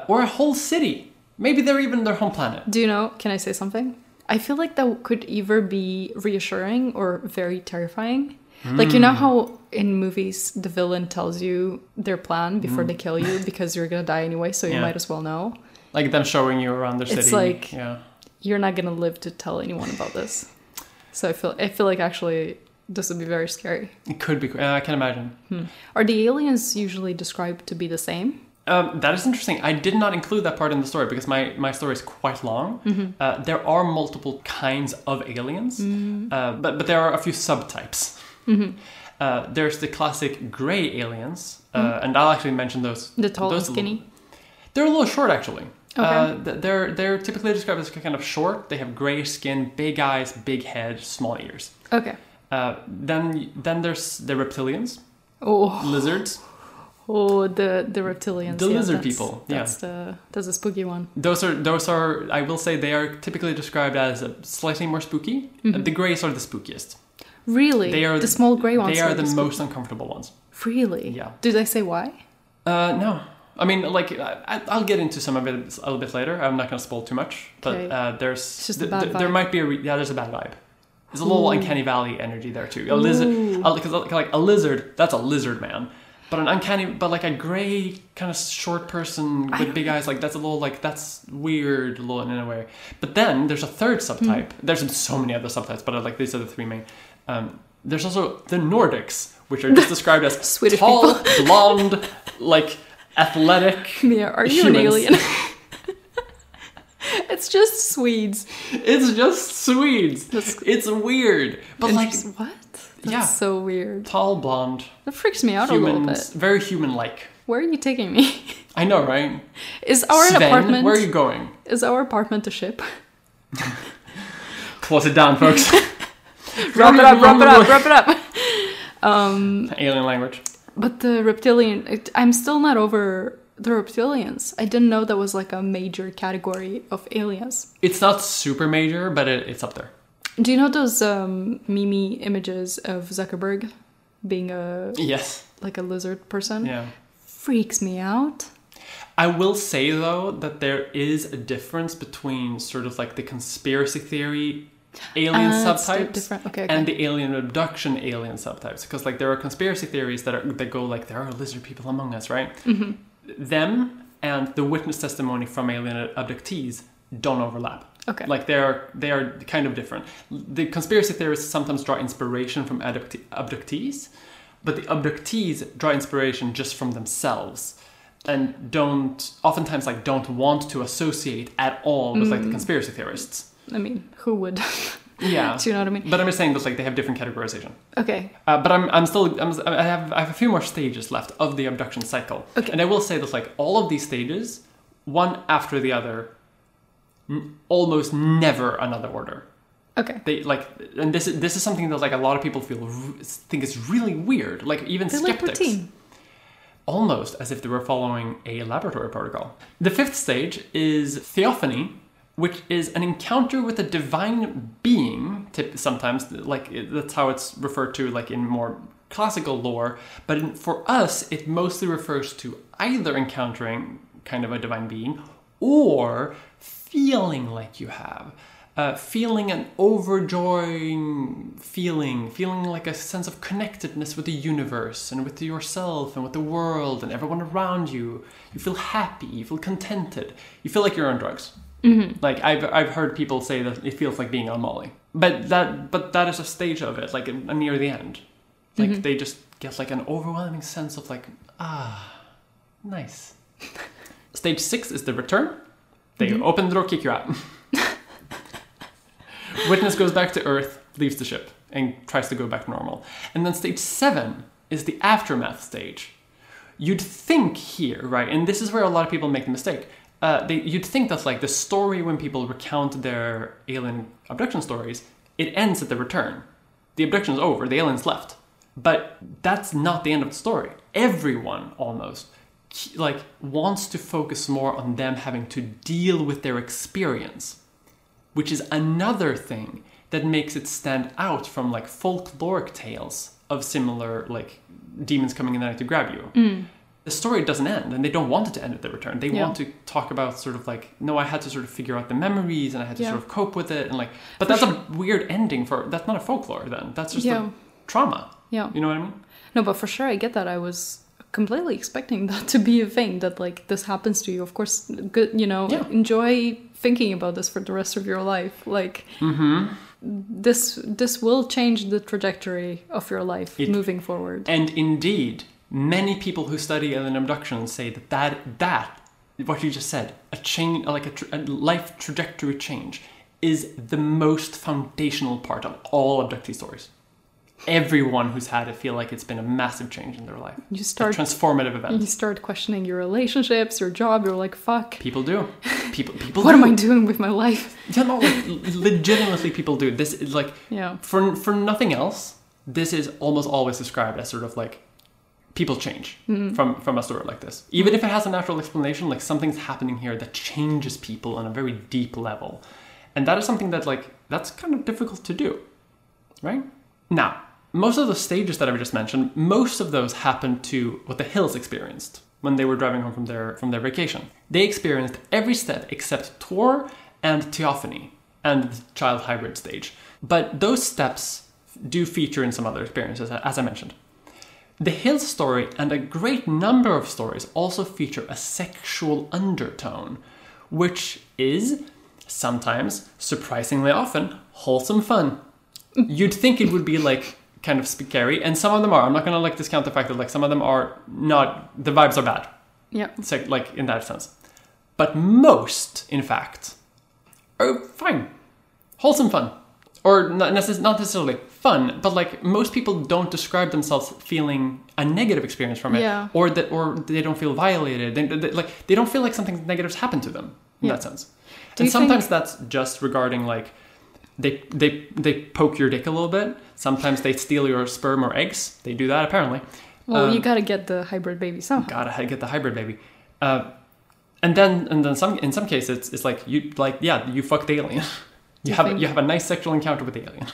or a whole city. Maybe they're even their home planet. Do you know, can I say something? I feel like that could either be reassuring or very terrifying. Like, you know how in movies the villain tells you their plan before they kill you because you're going to die anyway, so you might as well know. Like them showing you around the city. It's like, you're not going to live to tell anyone about this. So I feel like actually this would be very scary. It could be. I can imagine. Are the aliens usually described to be the same? That is interesting. I did not include that part in the story because my story is quite long. There are multiple kinds of aliens, but there are a few subtypes. There's the classic gray aliens, and I'll actually mention those. The tall and skinny? They're a little short, actually. Okay. They're typically described as kind of short. They have gray skin, big eyes, big head, small ears. Okay. Then there's the reptilians. Oh. Lizards. Oh, the reptilians. The lizard people. That's a spooky one. Those are, I will say, they are typically described as slightly more spooky. The grays are the spookiest. Really? They are the small grey ones? They are the most uncomfortable ones. Really? Yeah. Did I say why? No. I mean, like, I'll get into some of it a little bit later. I'm not going to spoil too much. But there's... just a bad vibe. There might be there's a bad vibe. There's a little uncanny valley energy there, too. A lizard... Because, like, a lizard, that's a lizard man. But an uncanny... But, like, a grey, kind of short person with big eyes, like, that's a little, like, that's weird a little in a way. But then there's a third subtype. There's so many other subtypes, but, like, these are the three main... there's also the Nordics, which are just described as Swedish tall, blonde, like athletic. Yeah, are you an alien? It's just Swedes. It's just Swedes. It's weird, but like what? That's so weird. Tall, blonde. That freaks me out a little bit. Very human-like. Where are you taking me? I know, right? Is our apartment? Where are you going? Is our apartment a ship? Close it down, folks. Wrap it up. Alien language. But the reptilian... I'm still not over the reptilians. I didn't know that was like a major category of aliens. It's not super major, but it's up there. Do you know those meme images of Zuckerberg being a... Yes. Like a lizard person? Yeah. Freaks me out. I will say, though, that there is a difference between sort of like the conspiracy theory... alien subtypes and the alien abduction alien subtypes, because like there are conspiracy theories that go like there are lizard people among us, right? Them and the witness testimony from alien abductees don't overlap. Okay, like they are kind of different. The conspiracy theorists sometimes draw inspiration from abductees, but the abductees draw inspiration just from themselves and don't want to associate at all with like the conspiracy theorists. I mean, who would? Yeah. Do you know what I mean? But I'm just saying that like they have different categorization. Okay. But I have a few more stages left of the abduction cycle. Okay. And I will say that like all of these stages, one after the other, almost never another order. Okay. They like, and this is something that like a lot of people think is really weird. Like even skeptics. Like almost as if they were following a laboratory protocol. The fifth stage is theophany, which is an encounter with a divine being, sometimes, like that's how it's referred to like in more classical lore, but for us, it mostly refers to either encountering kind of a divine being or feeling like you have. Feeling an overjoying feeling like a sense of connectedness with the universe and with yourself and with the world and everyone around you. You feel happy, you feel contented, you feel like you're on drugs. Like I've heard people say that it feels like being on Molly, but that is a stage of it, like near the end, like they just get like an overwhelming sense of like nice. Stage 6 is the return. They open the door, kick you out. Witness goes back to Earth, leaves the ship, and tries to go back to normal. And then stage 7 is the aftermath stage. You'd think here, right? And this is where a lot of people make the mistake. You'd think that like the story when people recount their alien abduction stories, it ends at the return. The abduction is over. The aliens left. But that's not the end of the story. Everyone almost like wants to focus more on them having to deal with their experience, which is another thing that makes it stand out from like folkloric tales of similar, like, demons coming in the night to grab you. Mm. The story doesn't end, and they don't want it to end at the return. They want to talk about sort of like, no, I had to sort of figure out the memories, and I had to sort of cope with it, and like, but that's a weird ending for, that's not a folklore then. That's just a trauma. Yeah. You know what I mean? No, but for sure, I get that. I was completely expecting that to be a thing, that like, this happens to you. Of course, good, you know, enjoy thinking about this for the rest of your life. Like, this will change the trajectory of your life moving forward. And indeed, many people who study alien abductions say that what you just said, a life trajectory change, is the most foundational part of all abductee stories. Everyone who's had it feel like it's been a massive change in their life. You start a transformative event. You start questioning your relationships, your job. You're like, fuck. People do. People. What am I doing with my life? Yeah, no, like, legitimately, people do. This is like, for nothing else, this is almost always described as sort of like, people change from a story like this. Even if it has a natural explanation, like something's happening here that changes people on a very deep level. And that is something that, like, that's kind of difficult to do, right? Now, most of the stages that I've just mentioned, most of those happened to what the Hills experienced when they were driving home from their vacation. They experienced every step except Tor and Theophany and the child hybrid stage. But those steps do feature in some other experiences, as I mentioned. The Hills story and a great number of stories also feature a sexual undertone, which is, sometimes, surprisingly often, wholesome fun. You'd think it would be, like, kind of scary, and some of them are. I'm not going to, like, discount the fact that, like, some of them are not, the vibes are bad. Yeah. So, like, in that sense. But most, in fact, are fine. Wholesome fun. Or not necessarily fun, but like most people don't describe themselves feeling a negative experience from it, or they don't feel violated. They don't feel like something negative's happened to them in that sense. And sometimes that's just regarding like they poke your dick a little bit. Sometimes they steal your sperm or eggs. They do that apparently. Well, you gotta get the hybrid baby somehow. Gotta get the hybrid baby. And then some. In some cases, it's like you fucked the alien. You have a nice sexual encounter with the alien.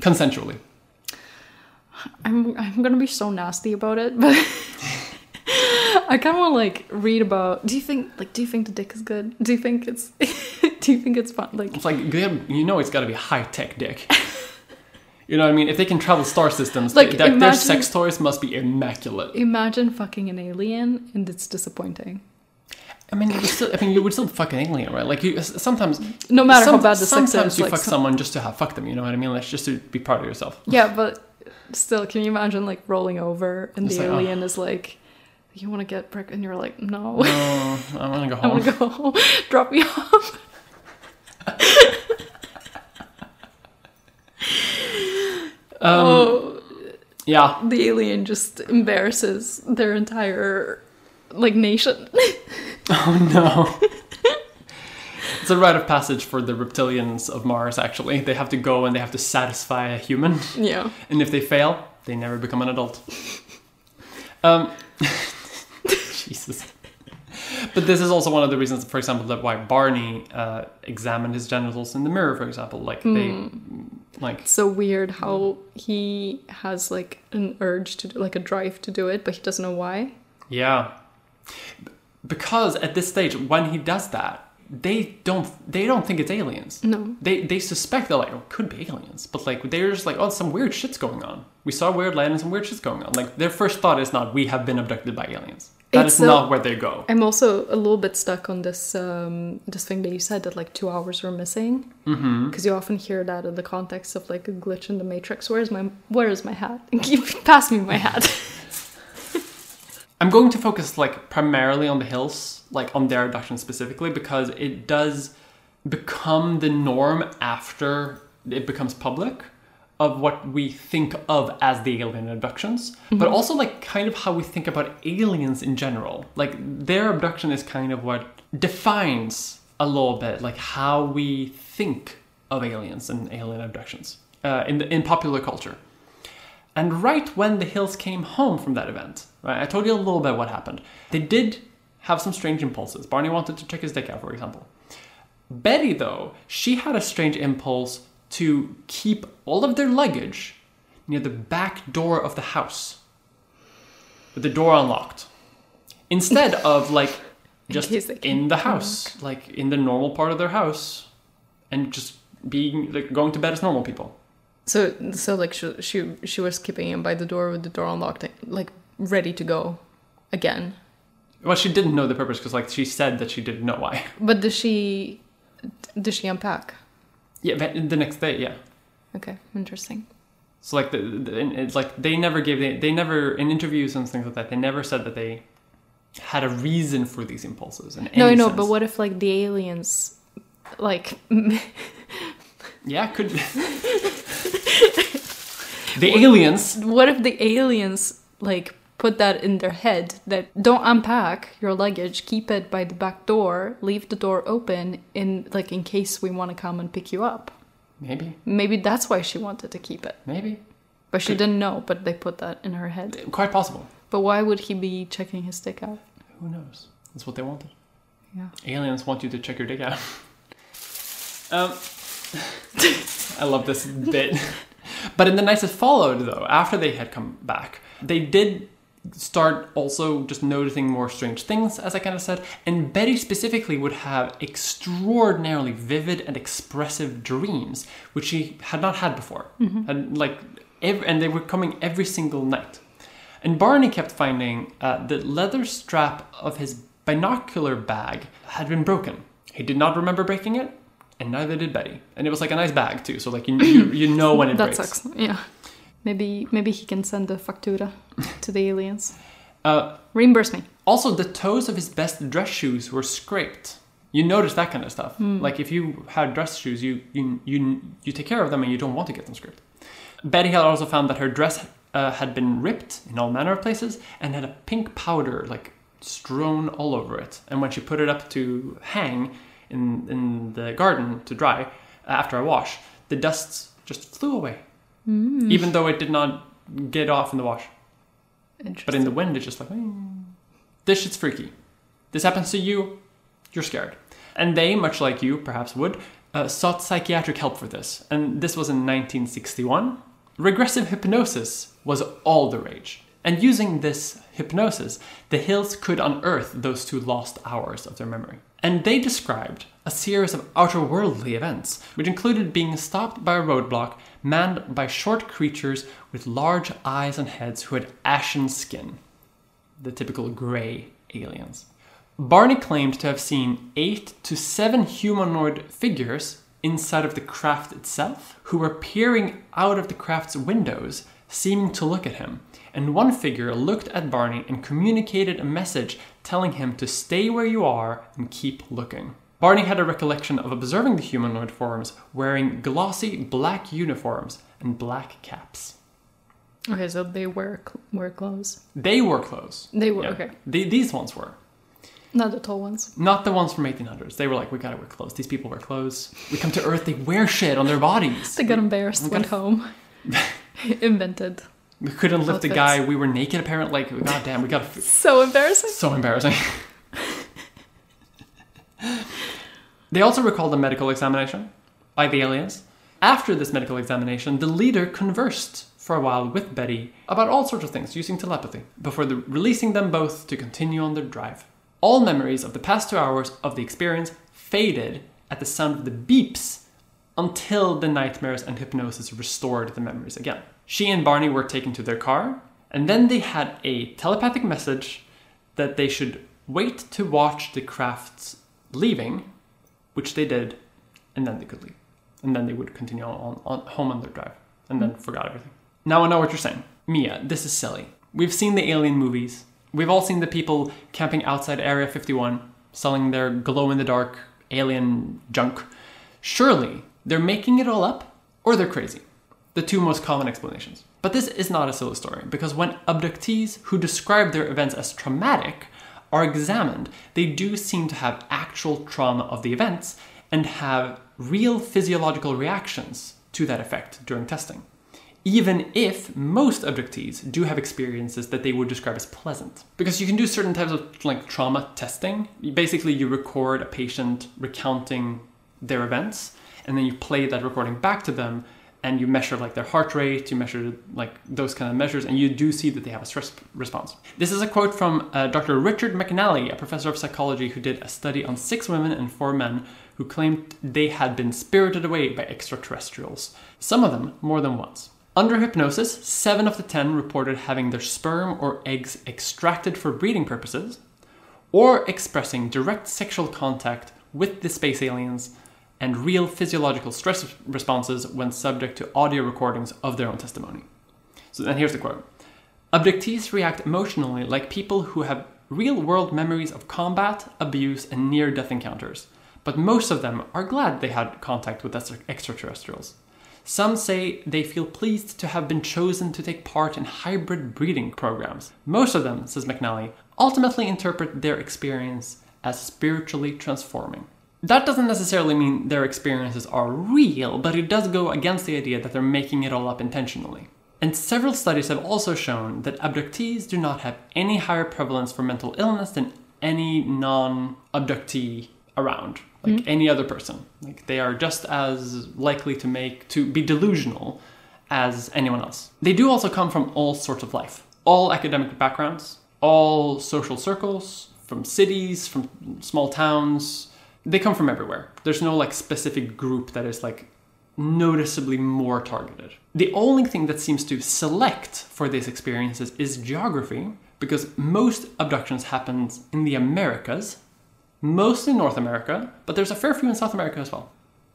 Consensually. I'm gonna be so nasty about it, but I kind of want to like read about. Do you think the dick is good? Do you think it's fun? Like it's like you know it's got to be high tech dick. You know what I mean? If they can travel star systems, like their sex toys must be immaculate. Imagine fucking an alien and it's disappointing. You would still fuck an alien, right? Like, no matter how bad the sex is. Sometimes you like, fuck someone just to fuck them, you know what I mean? Like, just to be proud of yourself. Yeah, but still, can you imagine, like, rolling over and it's the alien is like, you want to get pregnant? And you're like, no. No, I want to go home. Drop me off. Yeah. The alien just embarrasses their entire, like, nation. Oh no. It's a rite of passage for the reptilians of Mars, actually. They have to go and they have to satisfy a human. Yeah. And if they fail, they never become an adult. Jesus. But this is also one of the reasons, for example, that why Barney examined his genitals in the mirror, for example. Like, they, like... It's so weird how he has, like, an urge to do, like, a drive to do it, but he doesn't know why. Yeah. Because at this stage, when he does that, they don't think it's aliens. No. They suspect, they're like, oh, it could be aliens. But like they're just like, oh, some weird shit's going on. We saw weird land and some weird shit's going on. Like their first thought is not, we have been abducted by aliens. That is not where they go. I'm also a little bit stuck on this this thing that you said that like 2 hours were missing. Because you often hear that in the context of like a glitch in the Matrix. Where is my hat? Pass me my hat. I'm going to focus like primarily on the Hills, like on their abduction specifically, because it does become the norm after it becomes public of what we think of as the alien abductions, but also like kind of how we think about aliens in general. Like their abduction is kind of what defines a little bit like how we think of aliens and alien abductions in popular culture. And right when the Hills came home from that event, right, I told you a little bit what happened. They did have some strange impulses. Barney wanted to check his dick out, for example. Betty, though, she had a strange impulse to keep all of their luggage near the back door of the house with the door unlocked. Instead of like just in the house, like in the normal part of their house and just being like going to bed as normal people. So like she was skipping in by the door with the door unlocked, like ready to go again. Well, she didn't know the purpose because like she said that she didn't know why. But does she unpack? Yeah, but the next day, yeah. Okay, interesting. So like it's like they never in interviews and things like that, they never said that they had a reason for these impulses. No, but what if like the aliens like yeah, could be. What if the aliens like put that in their head that don't unpack your luggage, keep it by the back door, leave the door open in case we want to come and pick you up. Maybe that's why she wanted to keep it. Maybe. But she didn't know, but they put that in her head. Quite possible. But why would he be checking his dick out? Who knows? That's what they wanted. Yeah. Aliens want you to check your dick out. I love this bit. But in the nights that followed, though, after they had come back, they did start also just noticing more strange things, as I kind of said, and Betty specifically would have extraordinarily vivid and expressive dreams, which she had not had before. Mm-hmm. And and they were coming every single night. And Barney kept finding the leather strap of his binocular bag had been broken. He did not remember breaking it, and neither did Betty. And it was like a nice bag too, so like you know when it breaks. That sucks. Yeah. Maybe he can send the factura to the aliens. Reimburse me. Also, the toes of his best dress shoes were scraped. You notice that kind of stuff. Mm. Like if you had dress shoes, you take care of them and you don't want to get them scraped. Betty had also found that her dress had been ripped in all manner of places and had a pink powder like strewn all over it. And when she put it up to hang in the garden to dry after a wash, the dust just flew away. Mm. Even though it did not get off in the wash. But in the wind, it's just like, this shit's freaky. This happens to you, you're scared. And they, much like you perhaps would, sought psychiatric help for this. And this was in 1961. Regressive hypnosis was all the rage. And using this hypnosis, the Hills could unearth those two lost hours of their memory. And they described a series of outerworldly events, which included being stopped by a roadblock manned by short creatures with large eyes and heads who had ashen skin. The typical grey aliens. Barney claimed to have seen 8 to 7 humanoid figures inside of the craft itself, who were peering out of the craft's windows, seeming to look at him. And one figure looked at Barney and communicated a message telling him to stay where you are and keep looking. Barney had a recollection of observing the humanoid forms wearing glossy black uniforms and black caps. Okay, so they wear clothes. They wore clothes. They were, yeah. Okay. These ones were. Not the tall ones. Not the ones from 1800s. They were like, we gotta wear clothes. These people wear clothes. We come to Earth, they wear shit on their bodies. They got embarrassed, went home. Invented. We couldn't lift the guy. We were naked, apparently. Like, goddamn, we got to... So embarrassing. So embarrassing. They also recalled a medical examination by the aliens. After this medical examination, the leader conversed for a while with Betty about all sorts of things using telepathy before releasing them both to continue on their drive. All memories of the past 2 hours of the experience faded at the sound of the beeps until the nightmares and hypnosis restored the memories again. She and Barney were taken to their car, and then they had a telepathic message that they should wait to watch the crafts leaving, which they did, and then they could leave. And then they would continue on home on their drive, and then forgot everything. Now I know what you're saying. Mia, this is silly. We've seen the alien movies. We've all seen the people camping outside Area 51, selling their glow-in-the-dark alien junk. Surely, they're making it all up, or they're crazy. The two most common explanations. But this is not a silly story, because when abductees who describe their events as traumatic are examined, they do seem to have actual trauma of the events and have real physiological reactions to that effect during testing, even if most abductees do have experiences that they would describe as pleasant. Because you can do certain types of like trauma testing. Basically, you record a patient recounting their events, and then you play that recording back to them, and you measure like their heart rate, you measure like those kind of measures, and you do see that they have a stress response. This is a quote from Dr. Richard McNally, a professor of psychology who did a study on 6 women and 4 men who claimed they had been spirited away by extraterrestrials, some of them more than once. Under hypnosis, 7 of the 10 reported having their sperm or eggs extracted for breeding purposes, or expressing direct sexual contact with the space aliens and real physiological stress responses when subject to audio recordings of their own testimony. So then here's the quote. Abductees react emotionally like people who have real-world memories of combat, abuse, and near-death encounters, but most of them are glad they had contact with extraterrestrials. Some say they feel pleased to have been chosen to take part in hybrid breeding programs. Most of them, says McNally, ultimately interpret their experience as spiritually transforming. That doesn't necessarily mean their experiences are real, but it does go against the idea that they're making it all up intentionally. And several studies have also shown that abductees do not have any higher prevalence for mental illness than any non-abductee around. Like any other person. Like they are just as likely to be delusional as anyone else. They do also come from all sorts of life. All academic backgrounds, all social circles, from cities, from small towns. They come from everywhere. There's no like specific group that is like noticeably more targeted. The only thing that seems to select for these experiences is geography, because most abductions happen in the Americas, mostly North America, but there's a fair few in South America as well.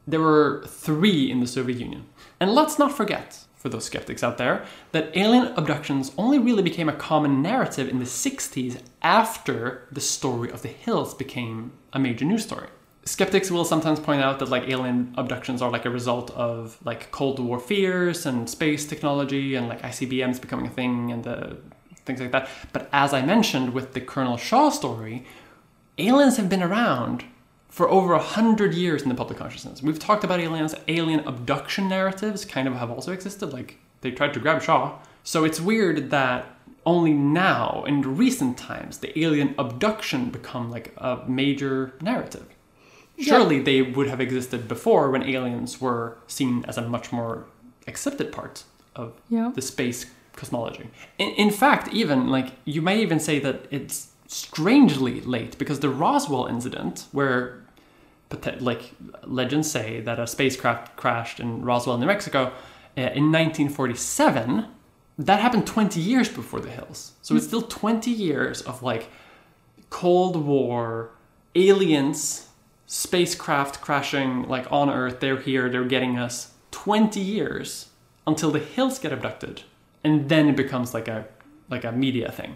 There were 3 in the Soviet Union. And let's not forget, for those skeptics out there, that alien abductions only really became a common narrative in the 60s after the story of the Hills became a major news story. Skeptics will sometimes point out that like alien abductions are like a result of like Cold War fears and space technology and like ICBMs becoming a thing and things like that. But as I mentioned with the Colonel Shaw story, aliens have been around for over 100 years in the public consciousness. We've talked about aliens. Alien abduction narratives kind of have also existed. Like, they tried to grab Shaw. So it's weird that only now, in recent times, the alien abduction become like a major narrative. Surely they would have existed before, when aliens were seen as a much more accepted part of the space cosmology. In fact, even like you may even say that it's strangely late, because the Roswell incident, where like legends say that a spacecraft crashed in Roswell, New Mexico, in 1947, that happened 20 years before the Hills. So it's still 20 years of like Cold War, aliens, spacecraft crashing like on Earth, they're here, they're getting us. 20 years until the Hills get abducted, and then it becomes like a media thing.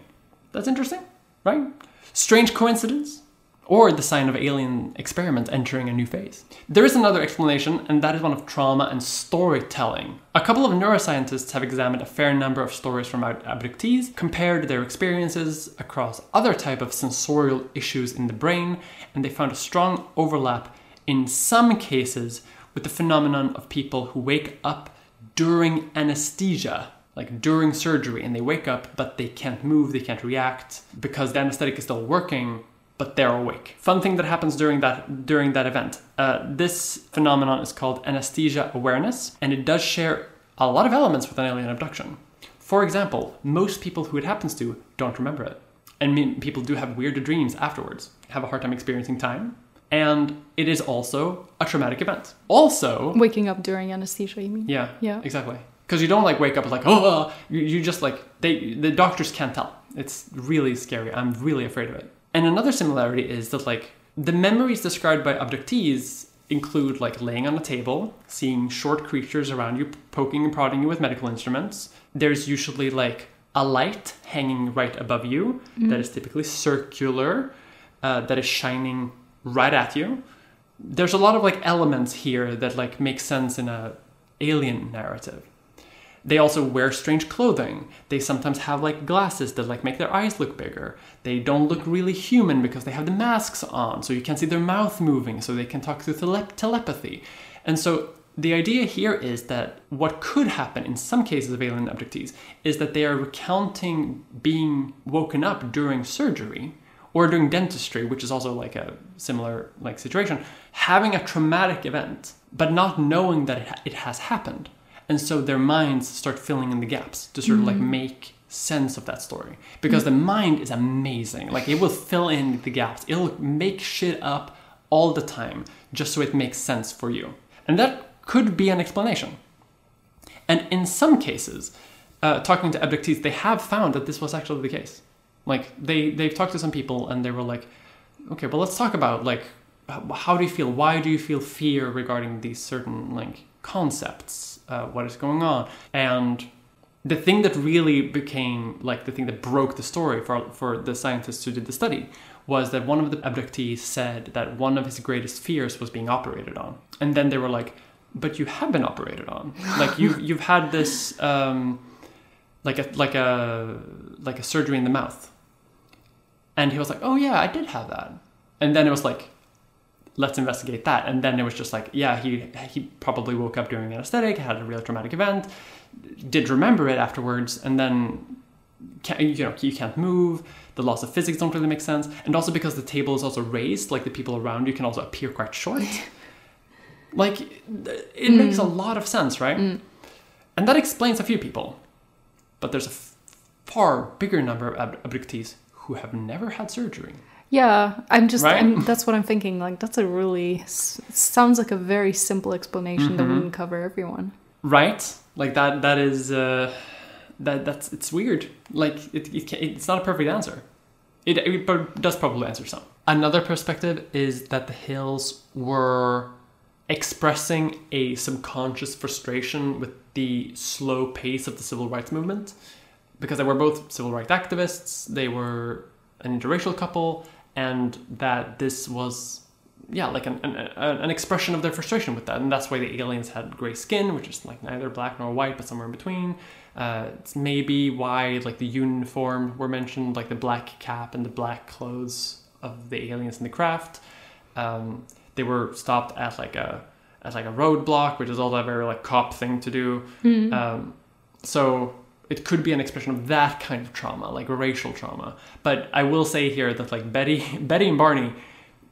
That's interesting. Right? Strange coincidence? Or the sign of alien experiment entering a new phase? There is another explanation, and that is one of trauma and storytelling. A couple of neuroscientists have examined a fair number of stories from abductees, compared their experiences across other types of sensorial issues in the brain, and they found a strong overlap in some cases with the phenomenon of people who wake up during anesthesia. Like during surgery, and they wake up, but they can't move, they can't react, because the anesthetic is still working, but they're awake. Fun thing that happens during that event. This phenomenon is called anesthesia awareness, and it does share a lot of elements with an alien abduction. For example, most people who it happens to don't remember it. And people do have weird dreams afterwards, have a hard time experiencing time, and it is also a traumatic event. Also... Waking up during anesthesia, you mean? Yeah, exactly. Because you don't like wake up like, oh, you just like, the doctors can't tell. It's really scary. I'm really afraid of it. And another similarity is that like the memories described by abductees include like laying on a table, seeing short creatures around you, poking and prodding you with medical instruments. There's usually like a light hanging right above you that is typically circular, that is shining right at you. There's a lot of like elements here that like make sense in a alien narrative. They also wear strange clothing. They sometimes have like glasses that like make their eyes look bigger. They don't look really human because they have the masks on, so you can't see their mouth moving, so they can talk through telepathy. And so the idea here is that what could happen in some cases of alien abductees is that they are recounting being woken up during surgery or during dentistry, which is also like a similar like situation, having a traumatic event, but not knowing that it has happened. And so their minds start filling in the gaps to sort of like make sense of that story. Because the mind is amazing. Like, it will fill in the gaps. It'll make shit up all the time just so it makes sense for you. And that could be an explanation. And in some cases, talking to abductees, they have found that this was actually the case. Like, they've talked to some people and they were like, okay, well, let's talk about, like, how do you feel? Why do you feel fear regarding these certain, like, concepts? What is going on? And the thing that really became, like, the thing that broke the story for the scientists who did the study was that one of the abductees said that one of his greatest fears was being operated on. And then they were like, but you have been operated on. Like, you've had this, like a surgery in the mouth. And he was like, oh yeah, I did have that. And then it was like, let's investigate that. And then it was just like, yeah, he probably woke up during the anesthetic, had a real traumatic event, did remember it afterwards, and then you can't move, the laws of physics don't really make sense. And also because the table is also raised, like the people around you can also appear quite short. Like, it makes a lot of sense, right? And that explains a few people. But there's a far bigger number of abductees who have never had surgery. Yeah, that's what I'm thinking. Like, that's a really, sounds like a very simple explanation that wouldn't cover everyone. Right? Like, that is, that's, it's weird. Like, it's not a perfect answer. It does probably answer some. Another perspective is that the hills were expressing a subconscious frustration with the slow pace of the civil rights movement, because they were both civil rights activists, they were an interracial couple, and that this was, yeah, like an expression of their frustration with that. And that's why the aliens had gray skin, which is like neither black nor white, but somewhere in between. It's maybe why, like, the uniform were mentioned, like the black cap and the black clothes of the aliens in the craft. They were stopped at like a roadblock, which is all that very, like, cop thing to do. So it could be an expression of that kind of trauma, like racial trauma. But I will say here that, like, Betty and Barney,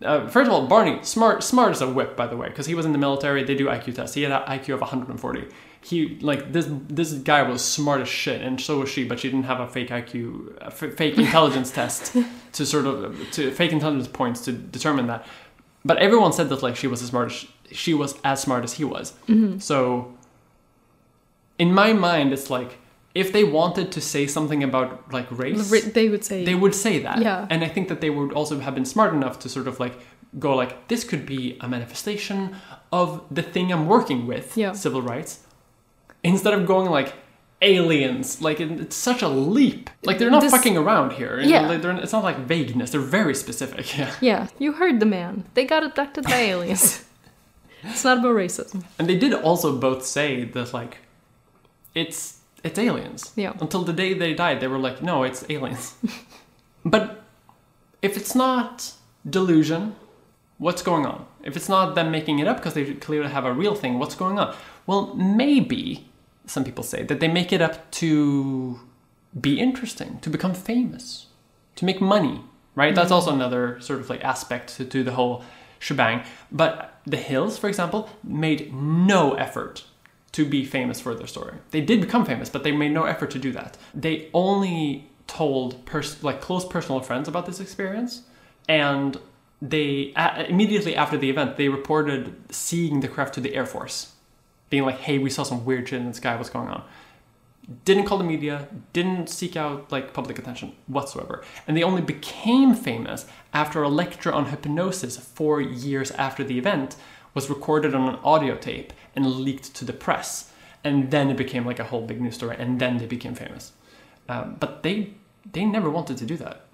first of all, Barney, smart as a whip, by the way, because he was in the military. They do IQ tests. He had an IQ of 140. He, like, this guy was smart as shit, and so was she, but she didn't have a fake IQ, fake intelligence test to sort of, to fake intelligence points to determine that. But everyone said that, like, she was as smart as he was. So in my mind, it's like, if they wanted to say something about, like, race, they would say that. Yeah. And I think that they would also have been smart enough to sort of, like, go, like, this could be a manifestation of the thing I'm working with, civil rights, instead of going, like, aliens. Like, it's such a leap. Like, they're not fucking around here. Yeah. Like, it's not like vagueness. They're very specific. Yeah. You heard the man. They got abducted by aliens. It's not about racism. And they did also both say that, like, it's aliens. Yeah. Until the day they died, they were like, no, it's aliens. But if it's not delusion, what's going on? If it's not them making it up because they clearly have a real thing, what's going on? Well, maybe, some people say, that they make it up to be interesting, to become famous, to make money, right? That's also another sort of, like, aspect to the whole shebang. But the Hills, for example, made no effort to be famous for their story. They did become famous, but they made no effort to do that. They only told close personal friends about this experience, and they immediately after the event, they reported seeing the craft to the Air Force, being like, hey, we saw some weird shit in the sky, what's going on? Didn't call the media, didn't seek out, like, public attention whatsoever. And they only became famous after a lecture on hypnosis 4 years after the event was recorded on an audio tape and leaked to the press. And then it became, like, a whole big news story, and then they became famous. But they never wanted to do that.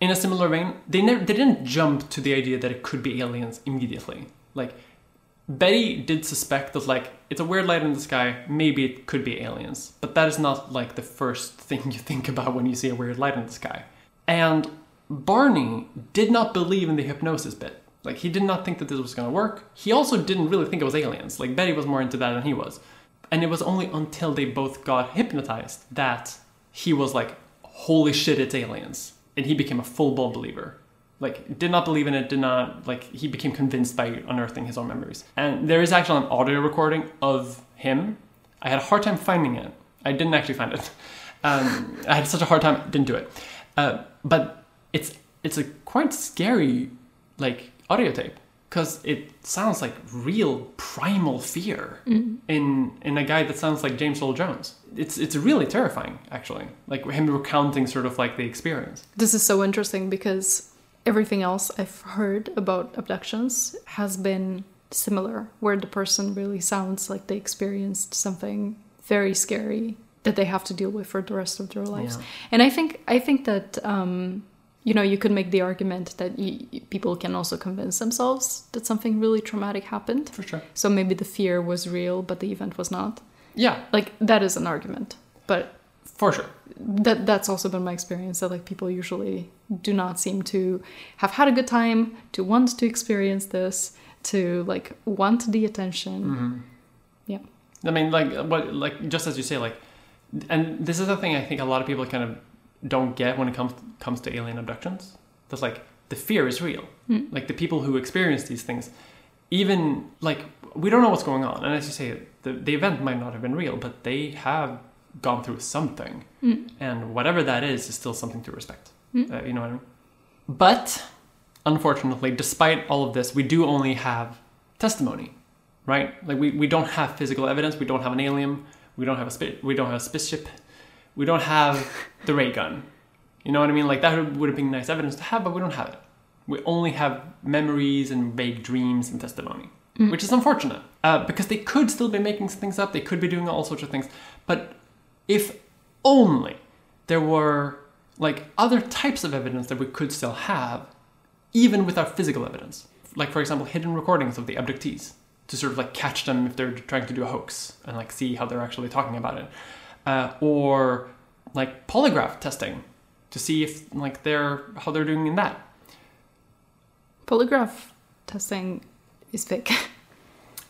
In a similar vein, they didn't jump to the idea that it could be aliens immediately. Like, Betty did suspect that, like, it's a weird light in the sky, maybe it could be aliens. But that is not, like, the first thing you think about when you see a weird light in the sky. And Barney did not believe in the hypnosis bit. Like, he did not think that this was going to work. He also didn't really think it was aliens. Like, Betty was more into that than he was. And it was only until they both got hypnotized that he was like, holy shit, it's aliens. And he became a full-blown believer. Like, did not believe in it, he became convinced by unearthing his own memories. And there is actually an audio recording of him I had a hard time finding it. I didn't actually find it. I had such a hard time, didn't do it. But it's a quite scary, like, audio tape, because it sounds like real primal fear in a guy that sounds like James Earl Jones. It's really terrifying, actually, like him recounting sort of like the experience. This is so interesting because everything else I've heard about abductions has been similar, where the person really sounds like they experienced something very scary that they have to deal with for the rest of their lives. Yeah. And I think that... you know, you could make the argument that people can also convince themselves that something really traumatic happened. For sure. So maybe the fear was real, but the event was not. Yeah. Like, that is an argument. But... For sure. That's also been my experience, that, like, people usually do not seem to have had a good time, to want to experience this, to, like, want the attention. Mm-hmm. Yeah. I mean, like, just as you say, like... And this is the thing I think a lot of people kind of don't get when it comes to alien abductions. That's like, the fear is real. Mm. Like, the people who experience these things, even, like, we don't know what's going on. And as you say, the event might not have been real, but they have gone through something. Mm. And whatever that is still something to respect. Mm. You know what I mean? But, unfortunately, despite all of this, we do only have testimony, right? Like, we don't have physical evidence. We don't have an alien. We don't have a spaceship. We don't have the ray gun. You know what I mean? Like, that would have been nice evidence to have, but we don't have it. We only have memories and vague dreams and testimony, which is unfortunate. Because they could still be making things up. They could be doing all sorts of things. But if only there were, like, other types of evidence that we could still have, even with our physical evidence. Like, for example, hidden recordings of the abductees to sort of, like, catch them if they're trying to do a hoax and, like, see how they're actually talking about it. Or like polygraph testing to see if like how they're doing in that. Polygraph testing is fake.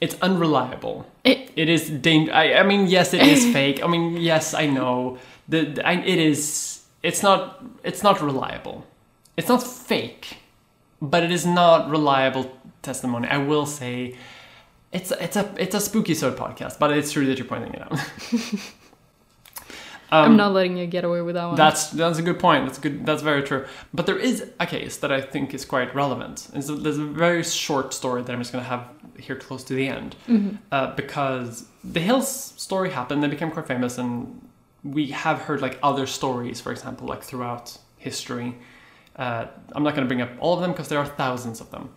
It's unreliable. It is dangerous. I mean, yes, it is fake. I mean, yes, I know. It is. It's not reliable. It's not fake, but it is not reliable testimony. I will say, it's a SpookySode podcast, but it's true that you're pointing it out. I'm not letting you get away with that one. That's a good point. That's good. That's very true. But there is a case that I think is quite relevant. And so there's a very short story that I'm just going to have here close to the end. Mm-hmm. Because the Hills story happened. They became quite famous. And we have heard like other stories, for example, like throughout history. I'm not going to bring up all of them because there are thousands of them.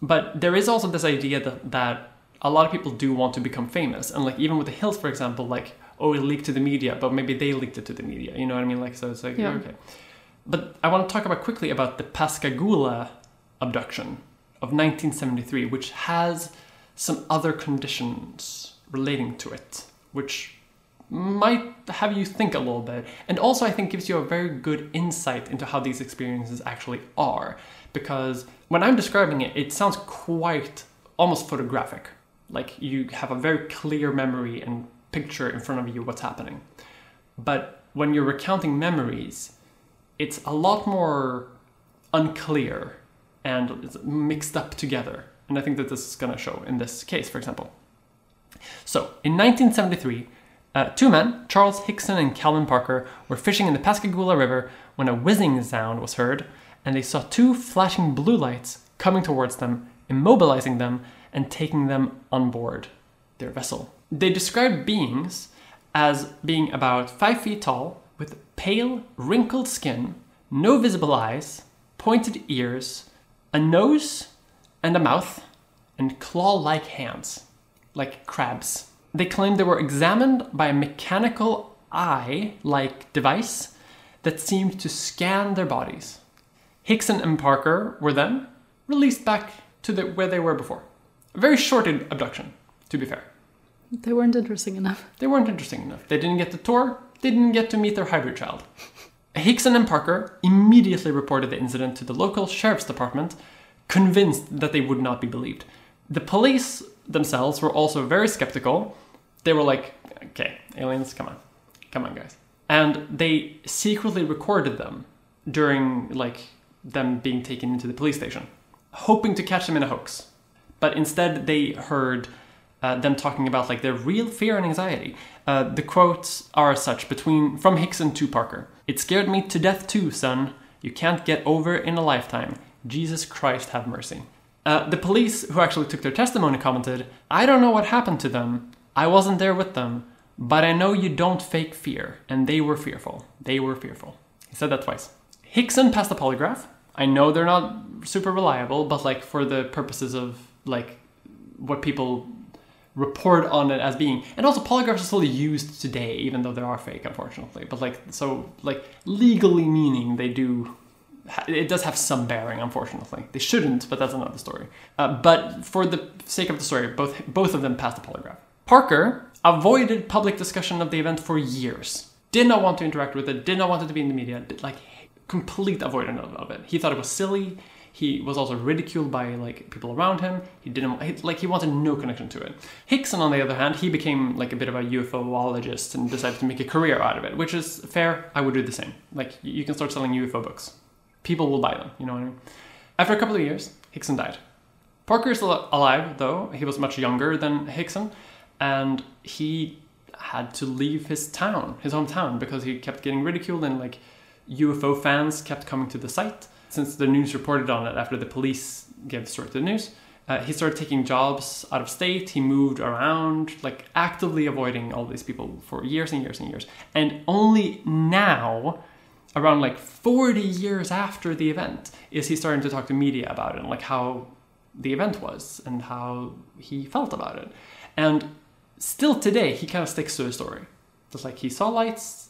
But there is also this idea that a lot of people do want to become famous. And like even with the Hills, for example, like... oh, it leaked to the media, but maybe they leaked it to the media. You know what I mean? Like, so it's like, yeah. Okay. But I want to talk quickly about the Pascagoula abduction of 1973, which has some other conditions relating to it, which might have you think a little bit. And also, I think, gives you a very good insight into how these experiences actually are. Because when I'm describing it, it sounds quite almost photographic. Like, you have a very clear memory and picture in front of you what's happening. But when you're recounting memories, it's a lot more unclear and it's mixed up together. And I think that this is going to show in this case, for example. So in 1973, two men, Charles Hickson and Calvin Parker, were fishing in the Pascagoula River when a whizzing sound was heard, and they saw two flashing blue lights coming towards them, immobilizing them and taking them on board their vessel. They describe beings as being about 5 feet tall, with pale, wrinkled skin, no visible eyes, pointed ears, a nose and a mouth, and claw-like hands, like crabs. They claim they were examined by a mechanical eye-like device that seemed to scan their bodies. Hickson and Parker were then released back to where they were before. A very short abduction, to be fair. They weren't interesting enough. They didn't get the tour. They didn't get to meet their hybrid child. Hickson and Parker immediately reported the incident to the local sheriff's department, convinced that they would not be believed. The police themselves were also very skeptical. They were like, okay, aliens, come on, guys. And they secretly recorded them during, like, them being taken into the police station, hoping to catch them in a hoax. But instead they heard them talking about like their real fear and anxiety. The quotes are such from Hickson to Parker. "It scared me to death too, son. You can't get over in a lifetime. Jesus Christ, have mercy." The police who actually took their testimony commented, "I don't know what happened to them. I wasn't there with them, but I know you don't fake fear." And they were fearful. They were fearful. He said that twice. Hickson passed the polygraph. I know they're not super reliable, but like for the purposes of like what people report on it as being. And also polygraphs are still used today, even though they are fake, unfortunately. But like, so like legally meaning they do, it does have some bearing, unfortunately. They shouldn't, but that's another story. But for the sake of the story, both of them passed the polygraph. Parker avoided public discussion of the event for years. Did not want to interact with it, did not want it to be in the media, like complete avoidance of it. He thought it was silly. He was also ridiculed by like people around him. He didn't like, he wanted no connection to it. Hickson, on the other hand, he became like a bit of a UFOologist and decided to make a career out of it, which is fair. I would do the same. Like you can start selling UFO books. People will buy them, you know what I mean? After a couple of years, Hickson died. Parker is still alive though. He was much younger than Hickson and he had to leave his town, his hometown, because he kept getting ridiculed and like UFO fans kept coming to the site. Since the news reported on it after the police gave the story to the news, he started taking jobs out of state. He moved around, like actively avoiding all these people for years and years and years. And only now, around like 40 years after the event, is he starting to talk to media about it and like how the event was and how he felt about it. And still today, he kind of sticks to his story. Just like he saw lights,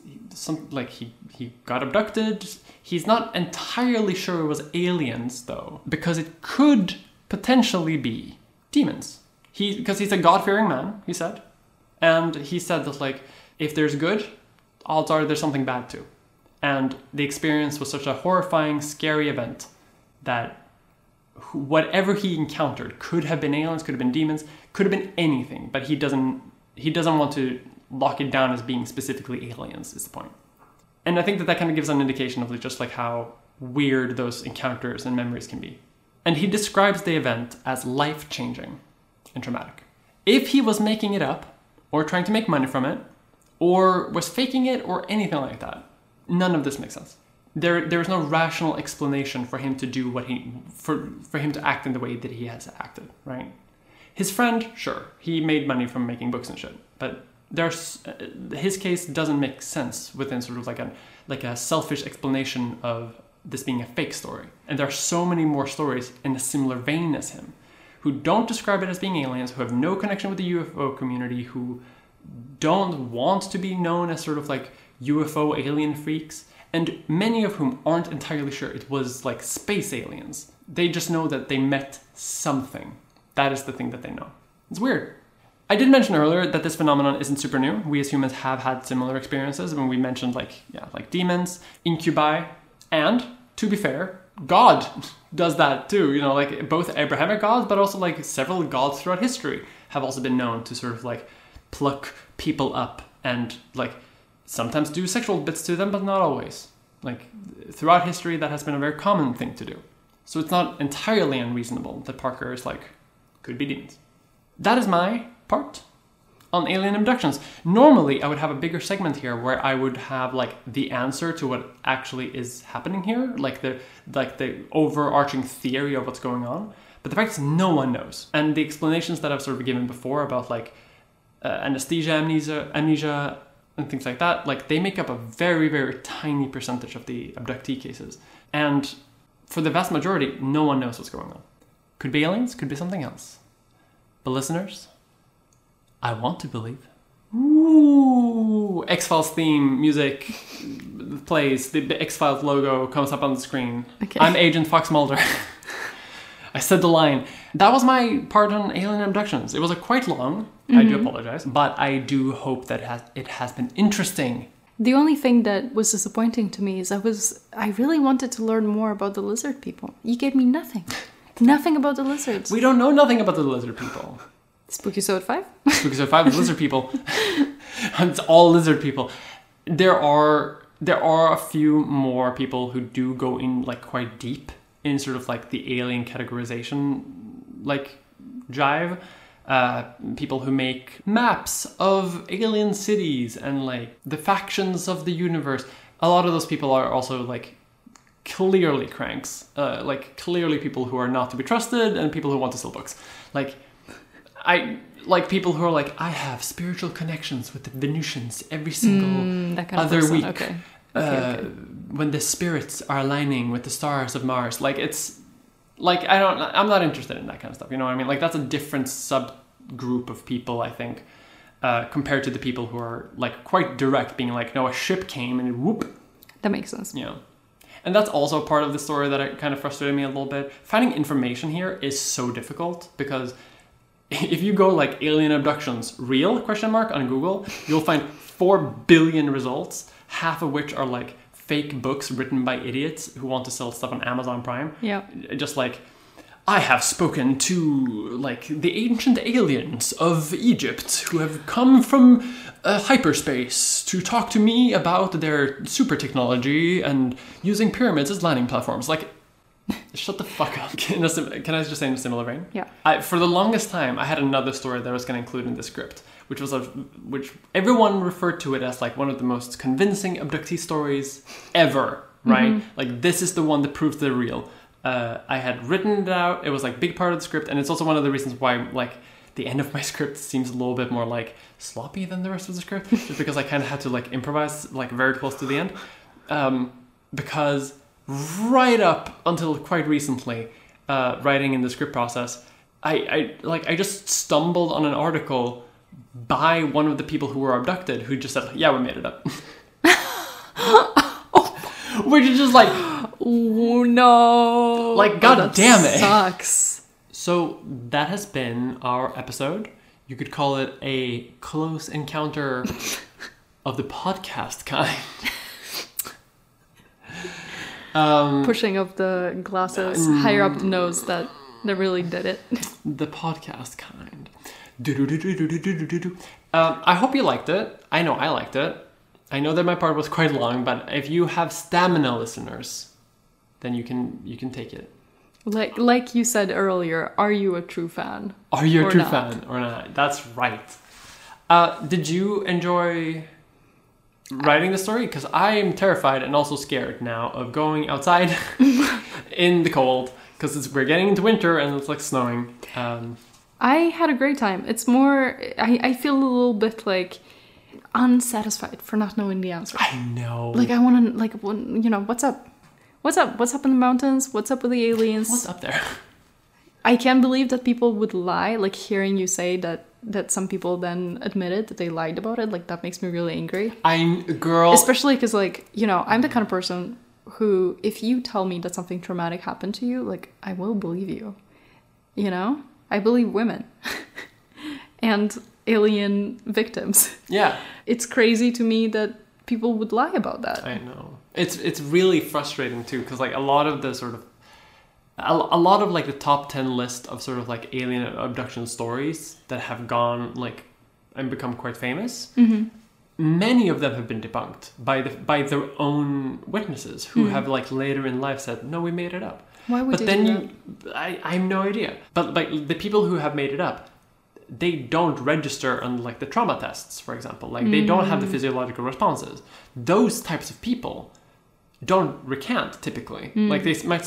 he got abducted. He's not entirely sure it was aliens though, because it could potentially be demons. Because he's a God-fearing man, he said. And he said that like, if there's good, odds are there's something bad too. And the experience was such a horrifying, scary event that whatever he encountered could have been aliens, could have been demons, could have been anything, but he doesn't want to lock it down as being specifically aliens is the point. And I think that kind of gives an indication of just like how weird those encounters and memories can be. And he describes the event as life-changing and traumatic. If he was making it up or trying to make money from it or was faking it or anything like that, none of this makes sense. There is no rational explanation for him to do what for him to act in the way that he has acted, right? His friend, sure, he made money from making books and shit, but his case doesn't make sense within sort of like a selfish explanation of this being a fake story. And there are so many more stories in a similar vein as him, who don't describe it as being aliens, who have no connection with the UFO community, who don't want to be known as sort of like UFO alien freaks, and many of whom aren't entirely sure it was like space aliens. They just know that they met something. That is the thing that they know. It's weird. I did mention earlier that this phenomenon isn't super new. We as humans have had similar experiences when we mentioned like demons, incubi, and to be fair, God does that too. You know, like both Abrahamic gods, but also like several gods throughout history have also been known to sort of like pluck people up and like sometimes do sexual bits to them, but not always. Like throughout history, that has been a very common thing to do. So it's not entirely unreasonable that Parker is like, could be demons. That is my part on alien abductions. Normally, I would have a bigger segment here where I would have like the answer to what actually is happening here, like the overarching theory of what's going on. But the fact is, no one knows. And the explanations that I've sort of given before about like anesthesia, amnesia, and things like that, like they make up a very, very tiny percentage of the abductee cases. And for the vast majority, no one knows what's going on. Could be aliens, could be something else. But listeners, I want to believe. Ooh, X-Files theme, music, plays, the X-Files logo comes up on the screen. Okay. I'm Agent Fox Mulder. I said the line. That was my part on alien abductions. It was quite long. Mm-hmm. I do apologize. But I do hope that it has been interesting. The only thing that was disappointing to me is I really wanted to learn more about the lizard people. You gave me nothing. Nothing about the lizards. We don't know nothing about the lizard people. SpookySode 5? SpookySode 5 is lizard people. It's all lizard people. There are a few more people who do go in like quite deep in sort of like the alien categorization like jive. people who make maps of alien cities and like the factions of the universe. A lot of those people are also like clearly cranks, like clearly people who are not to be trusted and people who want to sell books. Like I like people who are like, I have spiritual connections with the Venusians every single other week. Okay. Okay. When the spirits are aligning with the stars of Mars, like it's like I'm not interested in that kind of stuff. You know what I mean? Like that's a different subgroup of people, I think, compared to the people who are like quite direct, being like, no, a ship came and whoop. That makes sense. Yeah. You know? And that's also part of the story that kind of frustrated me a little bit. Finding information here is so difficult because if you go like alien abductions real ? On Google, you'll find 4 billion results, half of which are like fake books written by idiots who want to sell stuff on Amazon Prime. Yeah. Just like, I have spoken to like the ancient aliens of Egypt who have come from hyperspace to talk to me about their super technology and using pyramids as landing platforms. Like, shut the fuck up. Can I just say in a similar vein? Yeah. For the longest time, I had another story that I was going to include in the script, which everyone referred to it as like one of the most convincing abductee stories ever, right? Mm-hmm. Like, this is the one that proves they're real. I had written it out. It was like a big part of the script, and it's also one of the reasons why like the end of my script seems a little bit more like sloppy than the rest of the script, just because I kind of had to like improvise like very close to the end, because right up until quite recently, writing in the script process, I just stumbled on an article by one of the people who were abducted who just said, yeah, we made it up. Which is just like, oh no, like god damn it, sucks. So that has been our episode. You could call it a close encounter of the podcast kind. Pushing of the glasses higher up the nose that really did it. The podcast kind. I hope you liked it. I know I liked it. I know that my part was quite long, but if you have stamina, listeners, then you can take it. Like you said earlier, are you a true fan? Are you a true fan or not? That's right. Did you enjoy writing the story? Because I am terrified and also scared now of going outside in the cold, because we're getting into winter and it's like snowing. I had a great time. It's more, I feel a little bit like unsatisfied for not knowing the answer. I know. Like I want to, like, you know, what's up? What's up? What's up in the mountains? What's up with the aliens? What's up there? I can't believe that people would lie. Like hearing you say that some people then admitted that they lied about it. Like that makes me really angry. Especially because, like, you know, I'm the kind of person who, if you tell me that something traumatic happened to you, like I will believe you. You know, I believe women and alien victims. Yeah, it's crazy to me that people would lie about that. I know. It's really frustrating too, because like a lot of like the top 10 list of sort of like alien abduction stories that have gone like and become quite famous, mm-hmm. many of them have been debunked by their own witnesses who mm-hmm. have like later in life said, no, we made it up. Why would they do that? But then I have no idea. But like the people who have made it up, they don't register on like the trauma tests, for example. Like they don't have the physiological responses. Those types of people don't recant typically. Like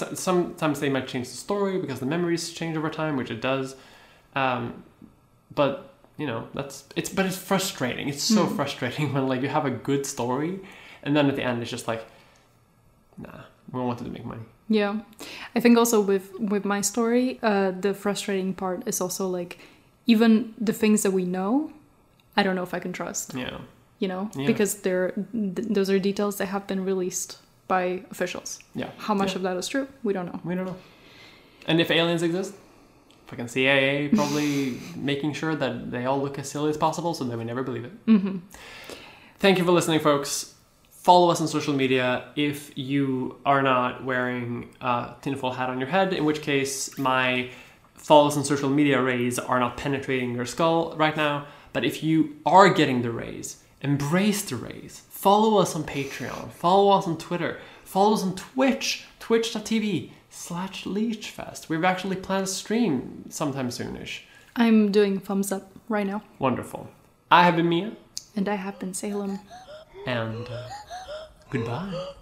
sometimes they might change the story because the memories change over time, which it does. But you know, it's frustrating. It's so frustrating when like you have a good story and then at the end it's just like, nah, we wanted to make money. Yeah, I think also with my story, the frustrating part is also like, even the things that we know, I don't know if I can trust. Yeah. You know, yeah. Because those are details that have been released by officials. Yeah. How much of that is true? We don't know. We don't know. And if aliens exist, fucking CIA probably making sure that they all look as silly as possible so that we never believe it. Mm-hmm. Thank you for listening, folks. Follow us on social media if you are not wearing a tinfoil hat on your head, in which case my follows and social media rays are not penetrating your skull right now. But if you are getting the rays, embrace the rays. Follow us on Patreon. Follow us on Twitter. Follow us on Twitch. Twitch.tv/LeechFest. We've actually planned a stream sometime soonish. I'm doing thumbs up right now. Wonderful. I have been Mia. And I have been Salem. And goodbye.